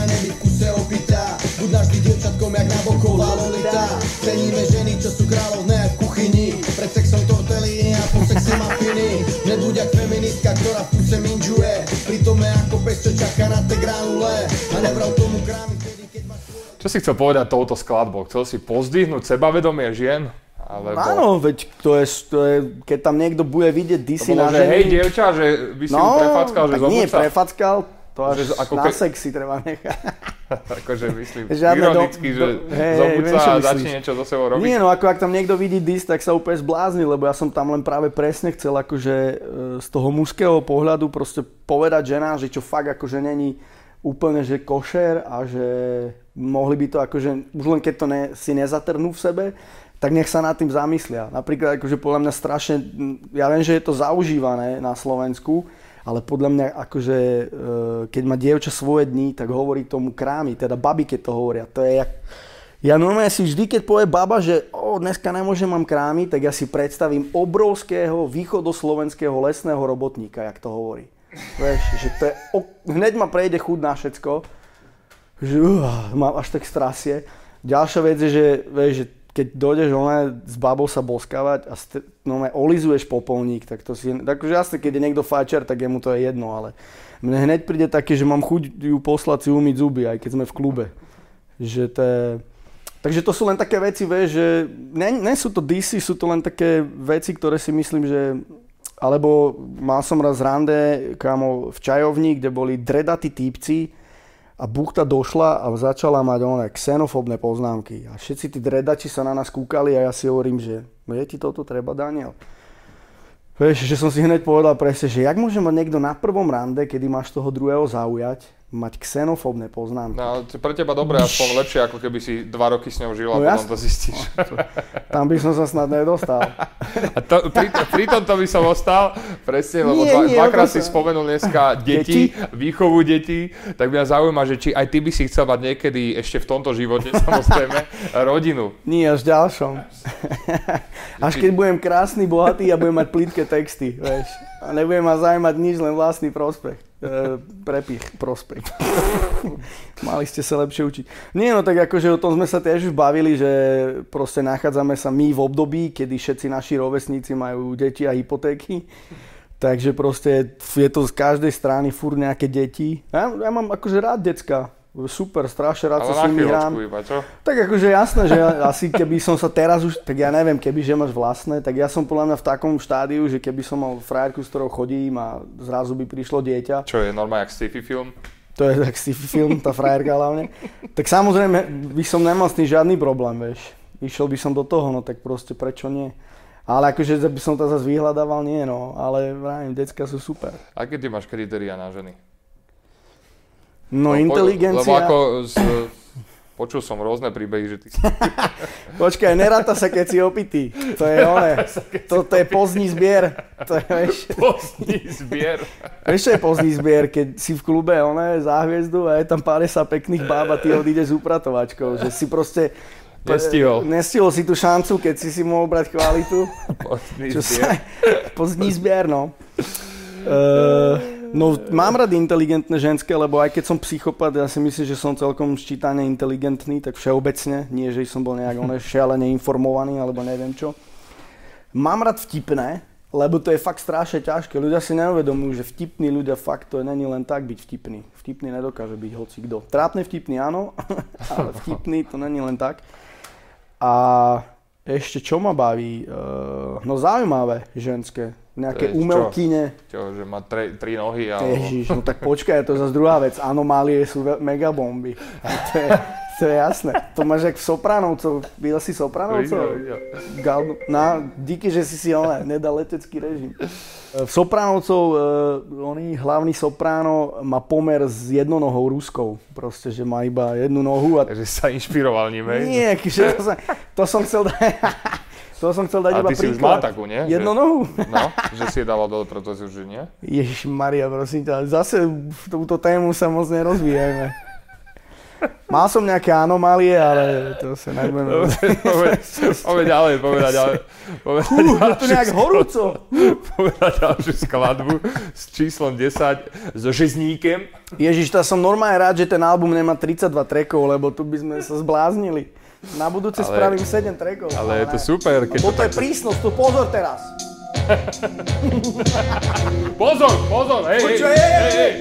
Budnáždy dievčatkom jak na boku Lolita. Ceníme ženy, čo sú kráľovné v kuchyni. Pred sexom tortellini a po sexe mafiny. Nebuď jak feministka, Čo si chcel povedať touto skladbou? Chcel si pozdvihnúť sebavedomie žien? Alebo... Áno, veď to je, to je, keď tam niekto bude vidieť disy na ženy... Hej, dievča, že by si no, mu prefackal, že zobuď sa. No, tak nie, prefackal, to až že, ako na ke... sexy treba nechať. Akože myslím, ironicky, do, do, že hey, zobuď sa a začne niečo so sebou robiť. Nie, no ako ak tam niekto vidí dis, tak sa úplne zblázni, lebo ja som tam len práve presne chcel akože z toho mužského pohľadu proste povedať ženám, že čo fakt akože není úplne, že košer a že mohli by to akože, už len keď to ne, si nezatrnú v sebe, tak nech sa nad tým zamyslia. Napríklad akože podľa mňa strašne, ja viem, že je to zaužívané na Slovensku, ale podľa mňa akože, keď má dievča svoje dni, tak hovorí tomu krámy, teda baby, keď to hovoria. To je jak... Ja normálne si vždy, keď povie baba, že o, dneska nemôžem, mám krámy, tak ja si predstavím obrovského východoslovenského lesného robotníka, jak to hovorí. Vieš, že to je, hneď ma prejde chuť na všetko, že uh, mám až tak strasie. Ďalšia vec je, že, vieš, že keď dojdeš s babou sa boskávať a st- no, olizuješ popolník, tak to si... Takže jasne, keď je niekto fajčer, tak jemu to je jedno, ale mne hneď príde také, že mám chuť ju poslať si umyť zuby, aj keď sme v klube. Že to je... Takže to sú len také veci, vieš, že... Ne, ne sú to disy, sú to len také veci, ktoré si myslím, že... Alebo mal som raz rande, kámo, v čajovni, kde boli dredatí týpci a buchta došla a začala mať oné xenofóbne poznámky. A všetci tí dredači sa na nás kúkali a ja si hovorím, že no je ti toto treba, Daniel? Vieš, že som si hneď povedal presne, že jak môže mať niekto na prvom rande, kedy máš toho druhého zaujať, mať xenofóbne poznámky. No, pre teba dobre, aspoň lepšie, ako keby si dva roky s ňou žil a no, potom to zistíš. Tam by som sa snad nedostal. A to, pri, pri tomto by som ostal, presne, lebo nie, dva, nie, dvakrát si spomenul dneska deti, deti, výchovu detí, tak mňa zaujíma, že či aj ty by si chcel mať niekedy ešte v tomto živote, samozrejme, rodinu. Nie, až ďalšom. Až keď budem krásny, bohatý a budem mať plítke texty, vieš. A nebudem ma zaujímať nič, len vlastný prospech. E, prepich, prospech. Mali ste sa lepšie učiť. Nie, no tak akože o tom sme sa tiež už bavili, že proste nachádzame sa my v období, kedy všetci naši rovesníci majú deti a hypotéky. Takže proste je to z každej strany furt nejaké deti. Ja, ja mám akože rád decka. Super, strašne rád sa s nimi hrám. Iba, tak akože jasné, že ja, asi keby som sa teraz už, tak ja neviem, keby že máš vlastné, tak ja som podľa mňa v takom štádiu, že keby som mal frajerku, s ktorou chodím a zrazu by prišlo dieťa. Čo je normálne jak sci-fi film? To je tak sci-fi film, tá frajerka hlavne. Tak samozrejme by som nemal s tým žiadny problém, vieš. Išiel by som do toho, no tak proste prečo nie? Ale akože by som to zase vyhľadával, nie no, ale vrajím, decka sú super. Aké ty máš kritériá na ženy? No, no inteligencia... Lebo ako z, počul som rôzne príbehy, že ty... Počkaj, neráta sa, keď si opitý. To je one. To, to je pozdní zbier. To je, vieš... Pozdní zbier. Vieš, čo je pozdní zbier? Keď si v klube one, za hviezdu a je tam päťdesiat pekných báb a ty odídeš s upratovačkou. Že si proste... Nestihol. Nestihol si tú šancu, keď si si mohol brať kvalitu. Pozdní zbier. Sa, pozdní zbier, no. Uh, No, mám rád inteligentné ženské, lebo aj keď som psychopat, ja si myslím, že som celkom ščítane inteligentný, tak všeobecne, nie že som bol nejak oné šialene informovaný, alebo neviem čo. Mám rád vtipné, lebo to je fakt strašne ťažké. Ľudia si neuvedomujú, že vtipní ľudia fakt, to není len tak byť vtipný. Vtipný nedokáže byť hocikdo. Trápne vtipný áno, ale vtipný to není len tak. A ešte čo ma baví? No zaujímavé ženské. Nejaké umelkyne. Čo, že má tre, tri nohy a... Alebo... Ježiš, no tak počkaj, to je zase druhá vec. Anomálie sú megabomby. To je, to je jasné. To máš jak v Sopranovcov. Videl si Sopranovcov? Videl, videl. No, díky, že si si ale nedal letecký režim. V Sopranovcov, oný hlavný Soprano má pomer s jednonohou Ruskou. Proste, že má iba jednu nohu a... Takže sa inšpiroval ním, hej? Nie, že to, sa, to som chcel dať... To som chcel dať a iba príklad. A ty si už mal takú, nie? Jednu nohu. No, že si je dával dole, pretože už nie? Ježišmaria, prosím ťa, zase v túto tému sa moc nerozvíjajme. Mal som nejaké anomálie, ale to sa nebudeme... Povedať ďalej, povedať ďalej. Je to nejak horúco. Povedať ďalšiu skladbu s číslom desať, so žezníkem. Ježiš, tá som normálne rád, že ten album nemá tridsaťdva trackov, lebo tu by sme sa zbláznili. Na budúce ale, spravím sedem trackov. Ale, ale je to super. Keď to, to je tak... prísnosť, tu pozor teraz. Pozor, pozor, hej, hej, hej, hej.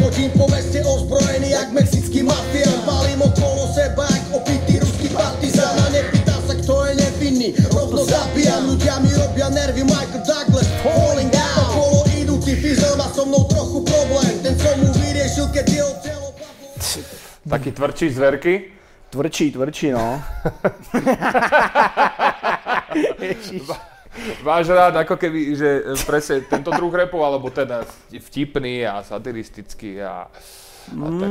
Chodím po meste ozbrojený jak mexický mafián, valím okolo seba jak opitý ruský partizán. A nepýtam sa, kto je nevinný, rovno zabíjam. Ľudia mi robia nervy, Michael Douglas, falling down. Okolo idú ty fyzel, má so mnou trochu problém, ten som mu vyriešil, keď jeho celo pavol. Taký tvrdší Zverky? Tvrdší, tvrdší, no. Váš rád ako keby, že presne tento druh repu, alebo teda vtipný a satiristický a, a tak.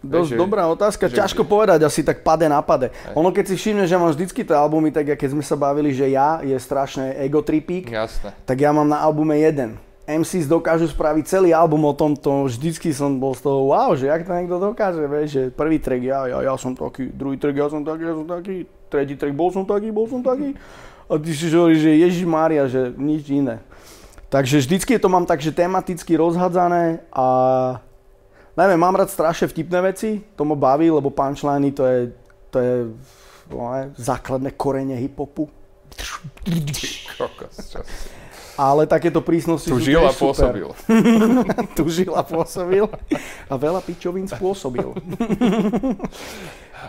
Dosť že, dobrá otázka, že, ťažko povedať, asi tak pade na pade. Aj. Ono keď si všimne, že mám vždycky tie albumy, tak keď sme sa bavili, že ja je strašné egotripík, jasne, tak ja mám na albume jeden. em cé dokážu spraviť celý album o tomto, vždycky som bol z toho wow, že jak to niekto dokáže, vieš, že prvý track ja, ja, ja som taký, druhý track ja som taký, ja som taký, tretí track bol som taký, bol som taký. A ty si hovoríš, že Ježišmária, že nič iné. Takže vždycky to mám tak, že tematicky rozhadzané a najmä mám rád strašne vtipné veci, to ma baví, lebo punchliny to je, to je no, základné korene hip-hopu. Ale takéto prísnosti sú tiež super. Pôsobil. Tu žila pôsobil a veľa pičovín spôsobil.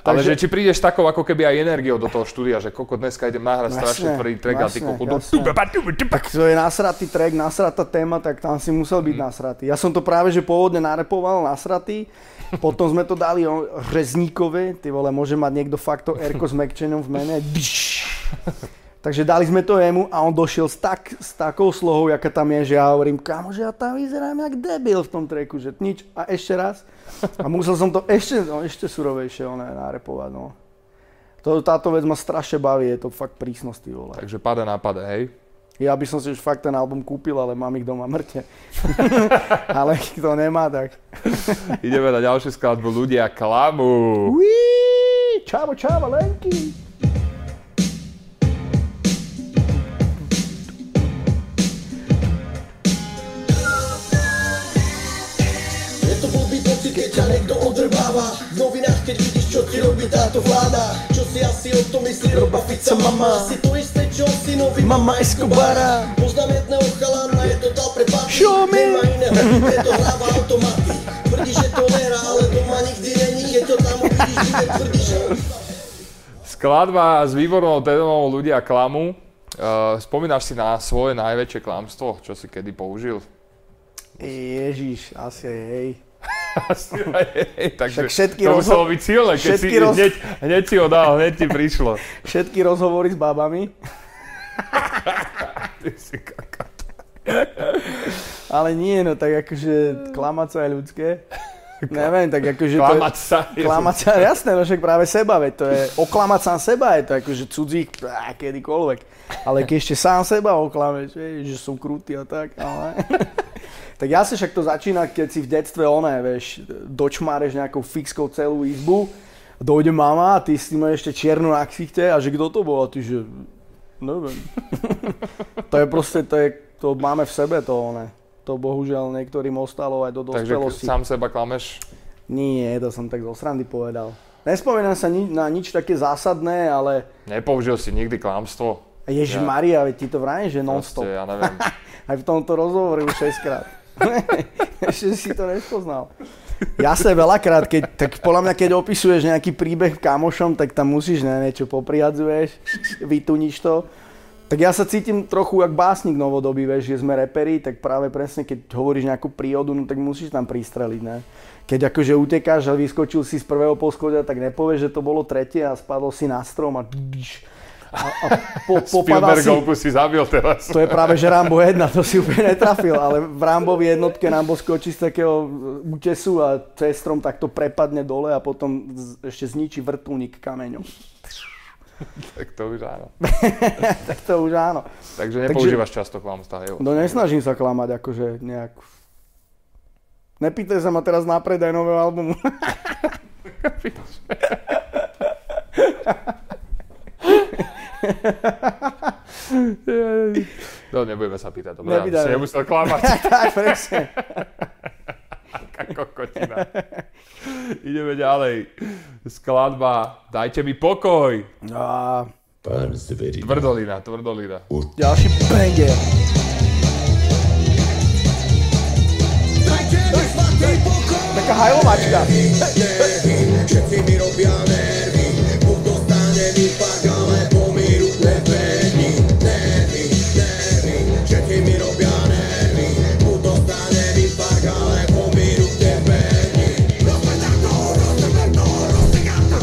Ale takže, že či prídeš takou ako keby aj energiou do toho štúdia, že koko dneska idem nahrať strašne tvrdý track a ty koko do... Tak to je nasratý track, nasratá téma, tak tam si musel byť mm. nasratý. Ja som to práve že pôvodne narepoval nasratý, potom sme to dali Rezníkovi, ty vole, môže mať niekto fakt to Erko s Mekčenom v mene. Takže dali sme to jemu a on došiel s, tak, s takou slohou, jaká tam je, že ja hovorím, kamože, ja tam vyzerám jak debil v tom tracku, že nič a ešte raz. A musel som to ešte, no, ešte surovejšie narepovať, no. To, táto vec ma strašne baví, je to fakt prísnosť, vole. Takže pada na pada, hej? Ja by som si už fakt ten album kúpil, ale mám ich doma mŕte. Ale kto nemá, tak. Ideme na ďalšiu skladbu, ľudia klamú. Uíííí, čavo, čavo, lenky. Keď ťa niekto odrbáva v novinách, keď vidíš, čo ti robí táto vláda. Čo si asi o tom myslí Roba Fica mama? Asi to isté, čo si nový mama Escobara. Poznám jedného chalána, je to dal pred páty. Nemá iného, je to hráva automaty. Tvrdí, že to nehra, ale doma nikdy není. Keď to tam uvidíš, kde tvrdí, že... Skladba s výbornou témou ľudia klamu. Uh, spomínaš si na svoje najväčšie klamstvo, čo si kedy použil? Ježiš, asi hej. Asi aj, hej, takže to muselo byť silné, keď si roz... hneď, hneď si ho dal, hneď ti prišlo. Všetky rozhovory s babami. Ty si kakat. Ale nie, no tak akože klamať sa je ľudské. Neviem, tak akože... Klamať to je, sa. Klamať sa, jasné, no však práve seba, veď to je... Oklamať sám seba je to akože cudzích, á, kedykoľvek. Ale keď ešte sám seba oklameš, že som krutý a tak, ale... Tak ja si však to začína, keď si v detstve oné, vieš, dočmáreš nejakou fixkou celú izbu, dojde mama a ty si máš ešte čiernu na ksichte a že kto to bol a ty že, neviem. To je proste, to, je, to máme v sebe to oné. To bohužiaľ niektorým ostalo aj do dospelosti. Takže sám seba klameš? Nie, to som tak zo srandy povedal. Nespomínam sa ni- na nič také zásadné, ale... Nepoužil si nikdy klamstvo? Ježišmaria, veď ti to vrajím, že non-stop. Proste, ja neviem. Aj v tomto rozhovoru už šesťkrát. Ešte si to nespoznal. Ja sa veľakrát, keď, tak podľa mňa, keď opisuješ nejaký príbeh kamošom, tak tam musíš ne, niečo poprihadzuješ, vytuniš to. Tak ja sa cítim trochu jak básnik novodobý, vieš, že sme reperi, tak práve presne, keď hovoríš nejakú príhodu, no tak musíš tam pristreliť, ne? Keď akože utekáš a vyskočil si z prvého poschodia, tak nepovieš, že to bolo tretie a spadol si na strom a... A, a po, Spielbergovku si, si zabil teraz. To je práve, že Rambo jedna, to si úplne netrafil, ale v Rambovi jednotke Rambo skočí z takého útesu a cestrom takto prepadne dole a potom z, ešte zničí vrtuľník kameňom. Tak to už áno. Tak to už áno. Takže nepoužívaš Takže, často klamstvá. No nesnažím sa klamať, akože nejak... Nepýtaj sa ma teraz na predaj nového albumu. No, nebudeme sa pýtať, dobre, aby si nemusel klamať. Tak, presne. Aká kokotina. Ideme ďalej. Skladba Dajte mi pokoj. No. Pán Zverina. Tvrdolina, tvrdolina. U... Ďalší banger. Dajte mi pokoj. Taká hajlovačka. Všetci mi robia nervy, buď dostane mi pak, ale pomíru nevredí. Nervy, nervy, všetci mi robia nervy, buď dostane mi pak, ale pomíru nevredí. Rozpekám to, rozpekám to, rozpekám to.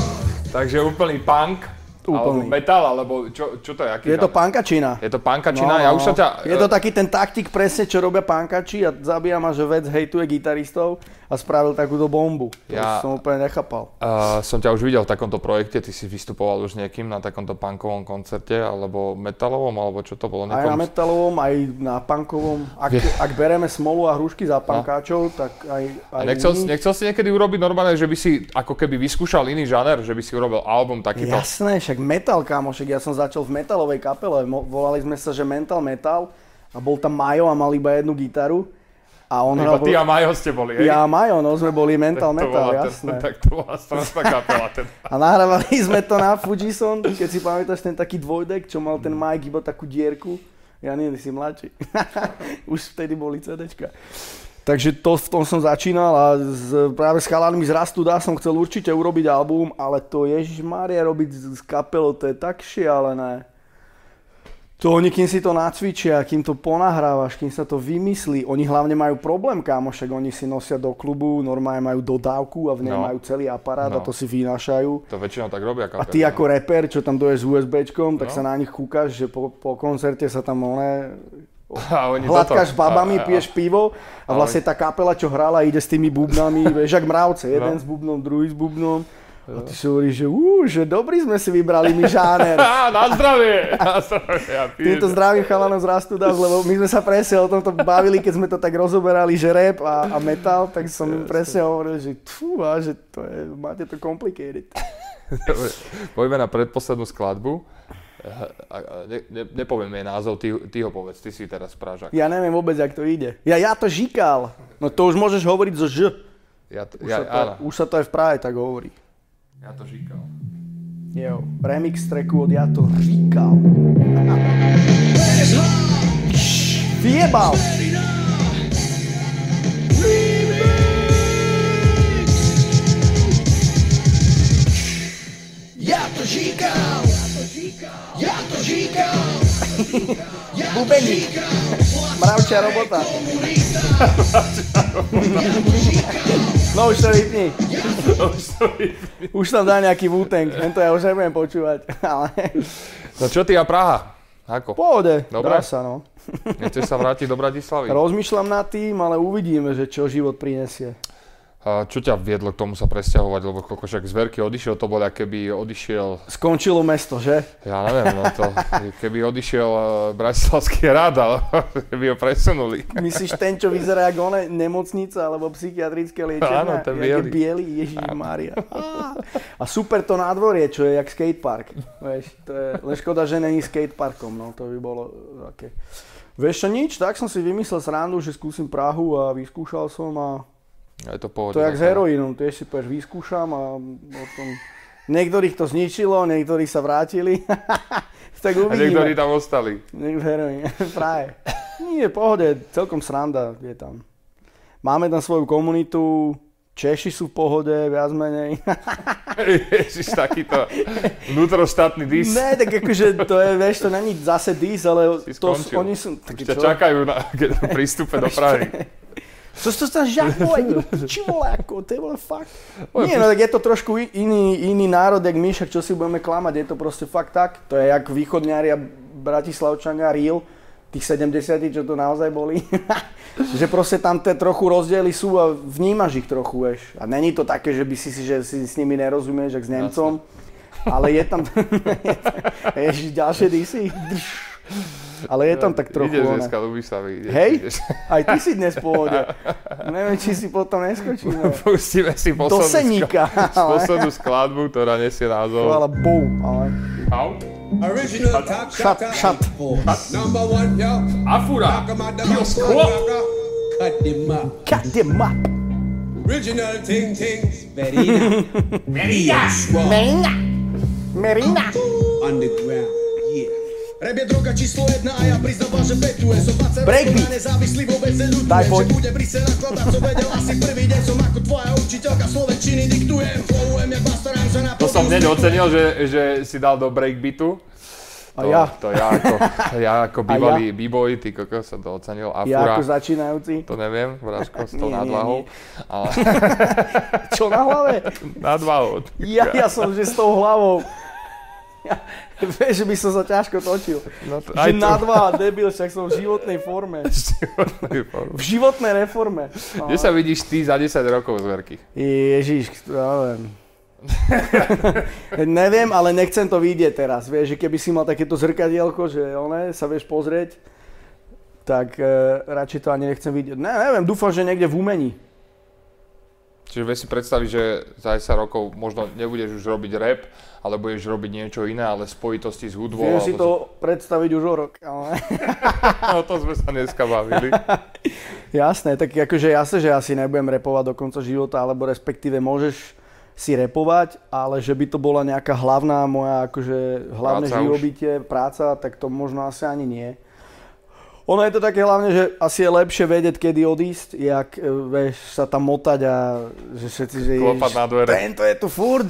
Takže úplný punk. Úplný. Alebo metal, alebo čo, čo to je? Aký je tam? To pankačina. Je to pankačina, no, ja už sa ťa... Je to taký ten taktik presne, čo robia pankači a zabíja ma, že Vec hejtuje gitaristov a spravil takúto bombu. Ja som úplne nechápal. Uh, som ťa už videl v takomto projekte, ty si vystupoval už niekým na takomto punkovom koncerte, alebo metalovom, alebo čo to bolo? Niekom... Aj na metalovom, aj na punkovom. Ak, ak bereme smolu a hrušky za pankáčov, tak aj, aj nechcel, iný. Nechcel si niekedy urobiť normálne, že by si ako keby vyskúšal iný žáner, že by si urobil album takýto? Jasné, však metal, kamošek, ja som začal v metalovej kapele, volali sme sa, že Mental Metal a bol tam Majo a mal iba jednu gitaru a on hral... Ty a Majo ste boli, hej? Ja a Majo, no sme boli Mental Metal, jasné. Tak to bola strašná kapela. A nahrávali sme to na Fujison, keď si pamätáš ten taký dvojdek, čo mal ten Mike iba takú dierku, ja nie, ty si mladší, už vtedy boli CDčka. Takže to, v tom som začínal a z, práve s chalanmi z Rastu dá som chcel určite urobiť album, ale to ježišmária robiť z kapelou, to je tak šialené. To oni, kým si to nacvičia, kým to ponahrávaš, kým sa to vymyslí, oni hlavne majú problém, kámošek, oni si nosia do klubu, normálne majú dodávku a v nej no. majú celý aparát no. a to si vynášajú. To väčšinou tak robia kapely. A ty no. ako reper, čo tam doješ s USBčkom, tak no. sa na nich kúkaš, že po, po koncerte sa tam oné... hladkáš babami, a, a, a. piješ pivo a vlastne tá kapela, čo hrala, ide s tými bubnami, vieš, jak mravce, jeden no. s bubnom, druhý s bubnom a ty si hovoríš, že úúú, že dobrý sme si vybrali my žáner. Na zdravie, na zdravie. Ja týmto zdravým chalanom z Rastu dá, lebo my sme sa presne o tomto bavili, keď sme to tak rozoberali, že rap a, a metal, tak som im presne hovoril, že tfú, a, že to je, máte to complicated. Dobre, poďme na predposlednú skladbu. Ne, ne, nepoviem jej názov, ty, ty ho povedz, ty si teraz Pražák. Ja neviem vôbec, jak to ide. Ja, ja to žikal. No to už môžeš hovoriť zo ž. Ja to, už, ja, sa to, už sa to aj v Prahe tak hovorí. Ja to žikal. Jo, remix tracku od Ja to žikal. Vyjebal. Ja to žikal. Ja to říkal, ja to říkal, mravčia robota. No už to vypni. Už tam dá nejaký Wu-Tang, tento ja už nebudem počúvať. Ale... No čo ty a Praha? Ako? Pohode, dá sa no. Nechceš sa vrátiť do Bratislavy? Rozmýšľam nad tým, ale uvidíme, že čo život prinesie. Čo ťa viedlo k tomu sa presťahovať, lebo koľko však Zverky odišiel, to bol keby odišiel... Skončilo mesto, že? Ja neviem, no to, keby odišiel Bratislavský rád, ale keby ho presunuli. Myslíš ten, čo vyzerá ako ona nemocnica alebo psychiatrické liečebná? Áno, ten bielý. bielý, ježišmária. A super to nádvorie, čo je jak skatepark. Vieš, to je, len škoda, že není skateparkom, no to by bolo také. Vieš čo, nič, tak som si vymyslel srandu, že skúsim Prahu a vyskúšal som a... Je to pohodne, to je jak s heroínom, tiež si povieš, vyskúšam a potom... Niektorých to zničilo, niektorí sa vrátili, tak uvidíme. A niektorí tam ostali. Heroín, práve. Nie, pohode, celkom sranda je tam. Máme tam svoju komunitu, Češi sú v pohode, viac menej. Ježiš, takýto vnútroštátny dis. Ne, tak akože to je, vieš, to není zase dis, ale... Si to, oni sú, taký, už ťa čo? Čakajú na prístupe do Prahy. Co si to tam žakvoj, či vole, ako, to je vole fakt. Nie, no tak je to trošku iný, iný národ, jak my, však čo si budeme klamať, je to proste fakt tak. To je jak východňári a bratislavčania, real, tých sedemdesiatych, čo to naozaj boli. Že proste tam tie trochu rozdiely sú a vnímaš ich trochu, vieš. A není to také, že by si, že si s nimi nerozumieš, jak s Nemcom. Ale je tam, ježiš, ďalšie disy. Ale je tam tak trochu... Ideš dneska do Výstavy. Hej, ideš. Aj ty si dnes v pohode. Neviem, či si potom neskočíme. Pustíme si poslednú, seníka, sk- ale... poslednú skladbu, ktorá nesie názov. Chvala bou, ale... How? Original top shot. Shot. Number one, yo. Afura. Yo, squat. Cut them up. Cut them up. Original ting tings. Merina. Merina. Merina. Merina. Underground, yeah. Rap je droga číslo jedna a ja priznám, že petuje. Som dvadsaťročný a nezávislý, vôbec neľutujem, že budem prísť nakladať, co vedel asi prvý deň. Som ako tvoja učiteľka slovenčiny, diktujem, flowujem, jak bastarám sa na podústniku. To som mne ocenil, že, že si dal do breakbeatu. To, a ja. To ja ako, ja ako bývalý ja? b-boy, ty koko, som to ocenil. A ja fura, ako začínajúci? To neviem, Vražko, s tou nadvahou. Ale... Čo na hlave? Nadvahou. Ja, ja som že s tou hlavou. Ja, vieš, že by som sa ťažko točil. No to, že nadváha, debil, však som v životnej forme. V životnej forme. V životnej reforme. No. Kde sa vidíš ty za desať rokov, Zverky? Ježiš, ja viem. Neviem, ale nechcem to vidieť teraz, vieš, že keby si mal takéto zrkadielko, že one, sa vieš pozrieť, tak e, radšej to ani nechcem vidieť. Ne, neviem, dúfam, že niekde v umení. Čiže vieš si predstaviť, že za desať rokov možno nebudeš už robiť rap, ale budeš robiť niečo iné, ale spojitosti s hudbou. Vieš si to z... predstaviť už o rok, ale... No to sme sa dneska bavili. Jasné, tak akože jasné, že ja si nebudem rapovať do konca života, alebo respektíve môžeš si rapovať, ale že by to bola nejaká hlavná moja, akože hlavné živobytie, práca, tak to možno asi ani nie. Ono je to také hlavne, že asi je lepšie vedieť, kedy odísť, jak, vieš, sa tam motať a že všetci, že klopať na dvere. Tento je tu furt.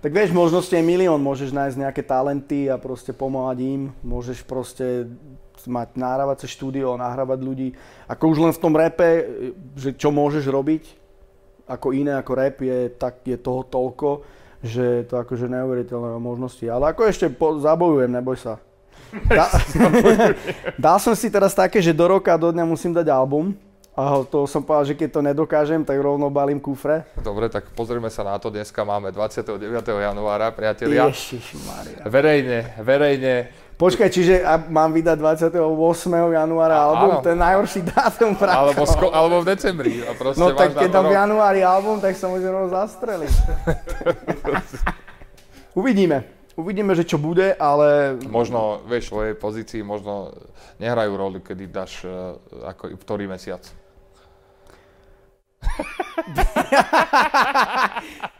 Tak vieš, možnosti je milión, môžeš nájsť nejaké talenty a proste pomáhať im, môžeš proste mať nahrávacie štúdio, nahrávať ľudí. Ako už len v tom rape, že čo môžeš robiť, ako iné, ako rap, je, tak je toho toľko, že to akože neuveriteľné možnosti. Ale ako ešte po, zabojujem, neboj sa. Da, dal som si teraz také, že do roka, do dňa musím dať album. A to som povedal, že keď to nedokážem, tak rovno balím kufre. Dobre, tak pozrieme sa na to. Dneska máme dvadsiateho deviateho januára, priatelia. Ježišmaria. Verejne, verejne. Počkaj, čiže mám vydať dvadsiateho ôsmeho januára album, áno. To je najhorší dátum práve. Alebo, sko- alebo v decembri. A no tak keď dám v januári album, tak sa môžem rovno zastreliť. Uvidíme. Uvidíme, že čo bude, ale... Možno, vieš, v svojej pozícii možno nehrajú rolu, kedy dáš ako ktorý mesiac.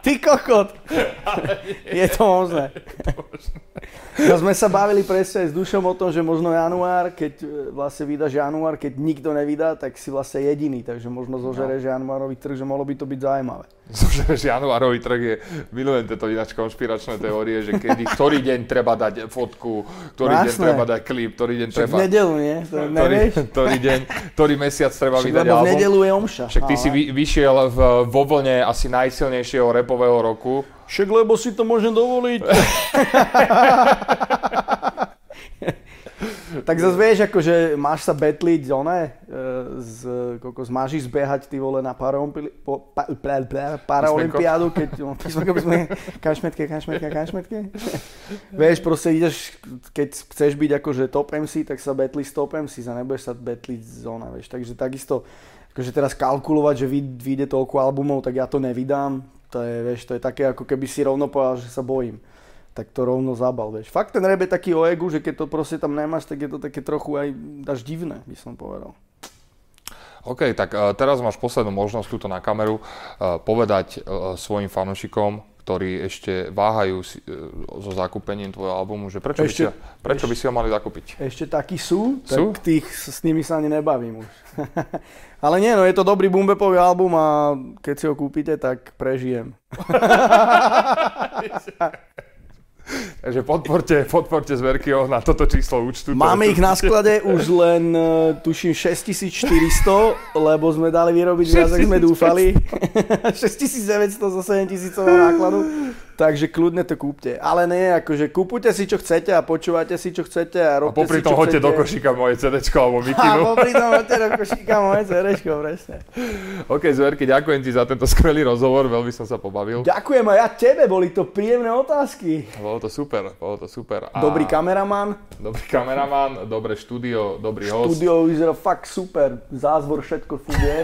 Ty kokot! Je to možné. No sme sa bavili presne aj s Dušom o tom, že možno január, keď vlastne vydáš január, keď nikto nevydá, tak si vlastne jediný, takže možno zožereš no. januárový trh, že mohlo by to byť zaujímavé. Zožereš januárový trh je, milujem tieto ináč konšpiračné teórie, že kedy, ktorý deň treba dať fotku, ktorý Másne. deň treba dať klip, ktorý deň treba... Však v nedelu, nie? To nevieš? Ktorý, ktorý deň, ktorý mesiac treba Však vydať album. Však v nedelu je omša. Však ty ale... si vy, vyšiel v, vo vlne asi najsilnejšieho rapového roku. Však lebo si to môžem dovoliť. Tak zase vieš, akože máš sa betliť, oné, máš ísť behať, ty vole, na paraolimpiádu, keď kašmetke, kašmetke, kašmetke. Vieš, proste ideš, keď chceš byť akože top em cé, tak sa betli s top em cé, a nebudeš sa betliť z ona, vieš. Takže takisto, akože teraz kalkulovať, že vyjde toľko albumov, tak ja to nevydám. To je, vieš, to je také, ako keby si rovno povedal, že sa bojím. Tak to rovno zabal, vieš. Fakt ten rap je taký o egu, že keď to proste tam nemáš, tak je to také trochu aj až divné, by som povedal. OK, tak uh, teraz máš poslednú možnosť túto na kameru uh, povedať uh, svojim fanúšikom, ktorí ešte váhajú si, uh, so zakúpením tvojho albumu, že prečo, ešte, by, si, prečo ešte, by si ho mali zakúpiť? Ešte takí sú, tak sú? Tých s nimi sa ani nebavím už. Ale nie, no je to dobrý bumbepový album a keď si ho kúpite, tak prežijem. Takže podporte, podporte Zverkyho na toto číslo účtu. Máme ich na sklade už len, tuším, šesťtisícštyristo, lebo sme dali vyrobiť viac, ako sme dúfali. šesťtisícdeväťsto za sedemtisícového nákladu. Takže kľudne to kúpte. Ale nie, akože kúpujte si, čo chcete a počúvajte si, čo chcete a robte si, čo chcete. A popri tom hoďte do košíka moje cé déčko alebo mikinu. A popri tom hoďte do košíka moje cé déčko, presne. OK, Zverky, ďakujem ti za tento skvelý rozhovor, veľmi som sa pobavil. Ďakujem a ja tebe, boli to príjemné otázky. Bolo to super, bolo to super. A... Dobrý kameraman. Dobrý kameraman, dobré štúdio, dobrý host. Štúdio vyzerá fakt super, zázvor, všetko funguje.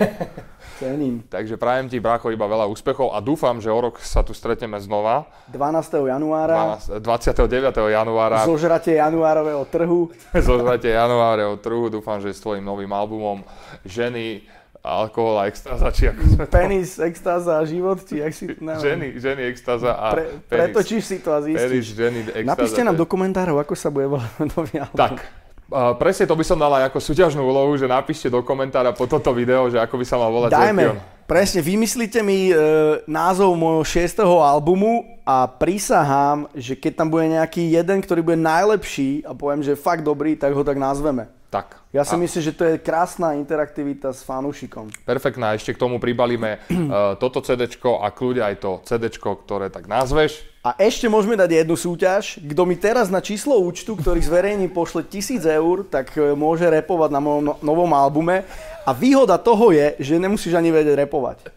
Cením. Takže prajem ti, brácho, iba veľa úspechov a dúfam, že o rok sa tu stretneme znova. dvanásteho januára. dvadsiateho deviateho januára. Zožrate januárového trhu. Zožrate januárového trhu. Dúfam, že s tvojim novým albumom Ženy alkohol a extáza, či ako sme to... Penis, extáza a život, či jak si... Neviem. Ženy, ženy, extáza a Pre, penis. Pretočíš si to a zistíš. Penis, ženy, extáza. Napíšte nám do komentárov, ako sa bude volať nový album. Tak, uh, presne to by som dal aj ako súťažnú úlohu, že napíšte do komentára po toto video, že ako by sa mal volať. Dajme, presne, vymyslíte mi uh, názov môjho šiesteho albumu a prísahám, že keď tam bude nejaký jeden, ktorý bude najlepší a poviem, že je fakt dobrý, tak ho tak nazveme. Tak. Ja si a... myslím, že to je krásna interaktivita s fanúšikom. Perfektná, ešte k tomu pribalíme uh, toto CDčko a kľude aj to CDčko, ktoré tak nazveš. A ešte môžeme dať jednu súťaž. Kto mi teraz na číslo účtu, ktorý zverejní, pošle tisíc eur, tak môže repovať na mojom no- novom albume. A výhoda toho je, že nemusíš ani vedieť repovať.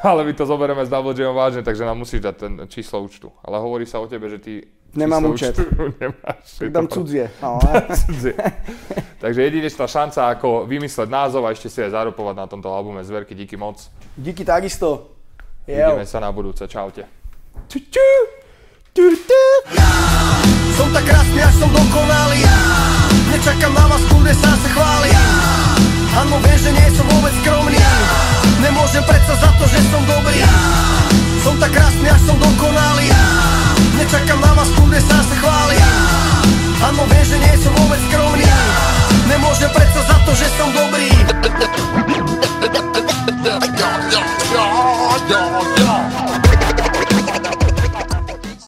Ale my to zoberieme s Double Jamom vážne, takže nám musíš dať ten číslo účtu. Ale hovorí sa o tebe, že ty... Nemám účet. Nemáš, tak dám to... cudzie. No, cudzie. Takže jedinečná šanca, ako vymysleť názov a ešte si aj zaropovať na tomto albume. Zverky, díky moc. Díky takisto. Vidíme sa na budúce. Čaute. Som tak krásny, až som dokonalý. Nečakám na vás, kľudne sám sa chválim. Áno, viem, že nie som vôbec skromný. Nemôžem predsa za to, že som dobrý. Som tak krásny, až som dokonalý. Nečakám na vás, kľudne sám sa chválim. Áno, viem, že nie som vôbec skromný. Nemôžem predsa za to, že som dobrý.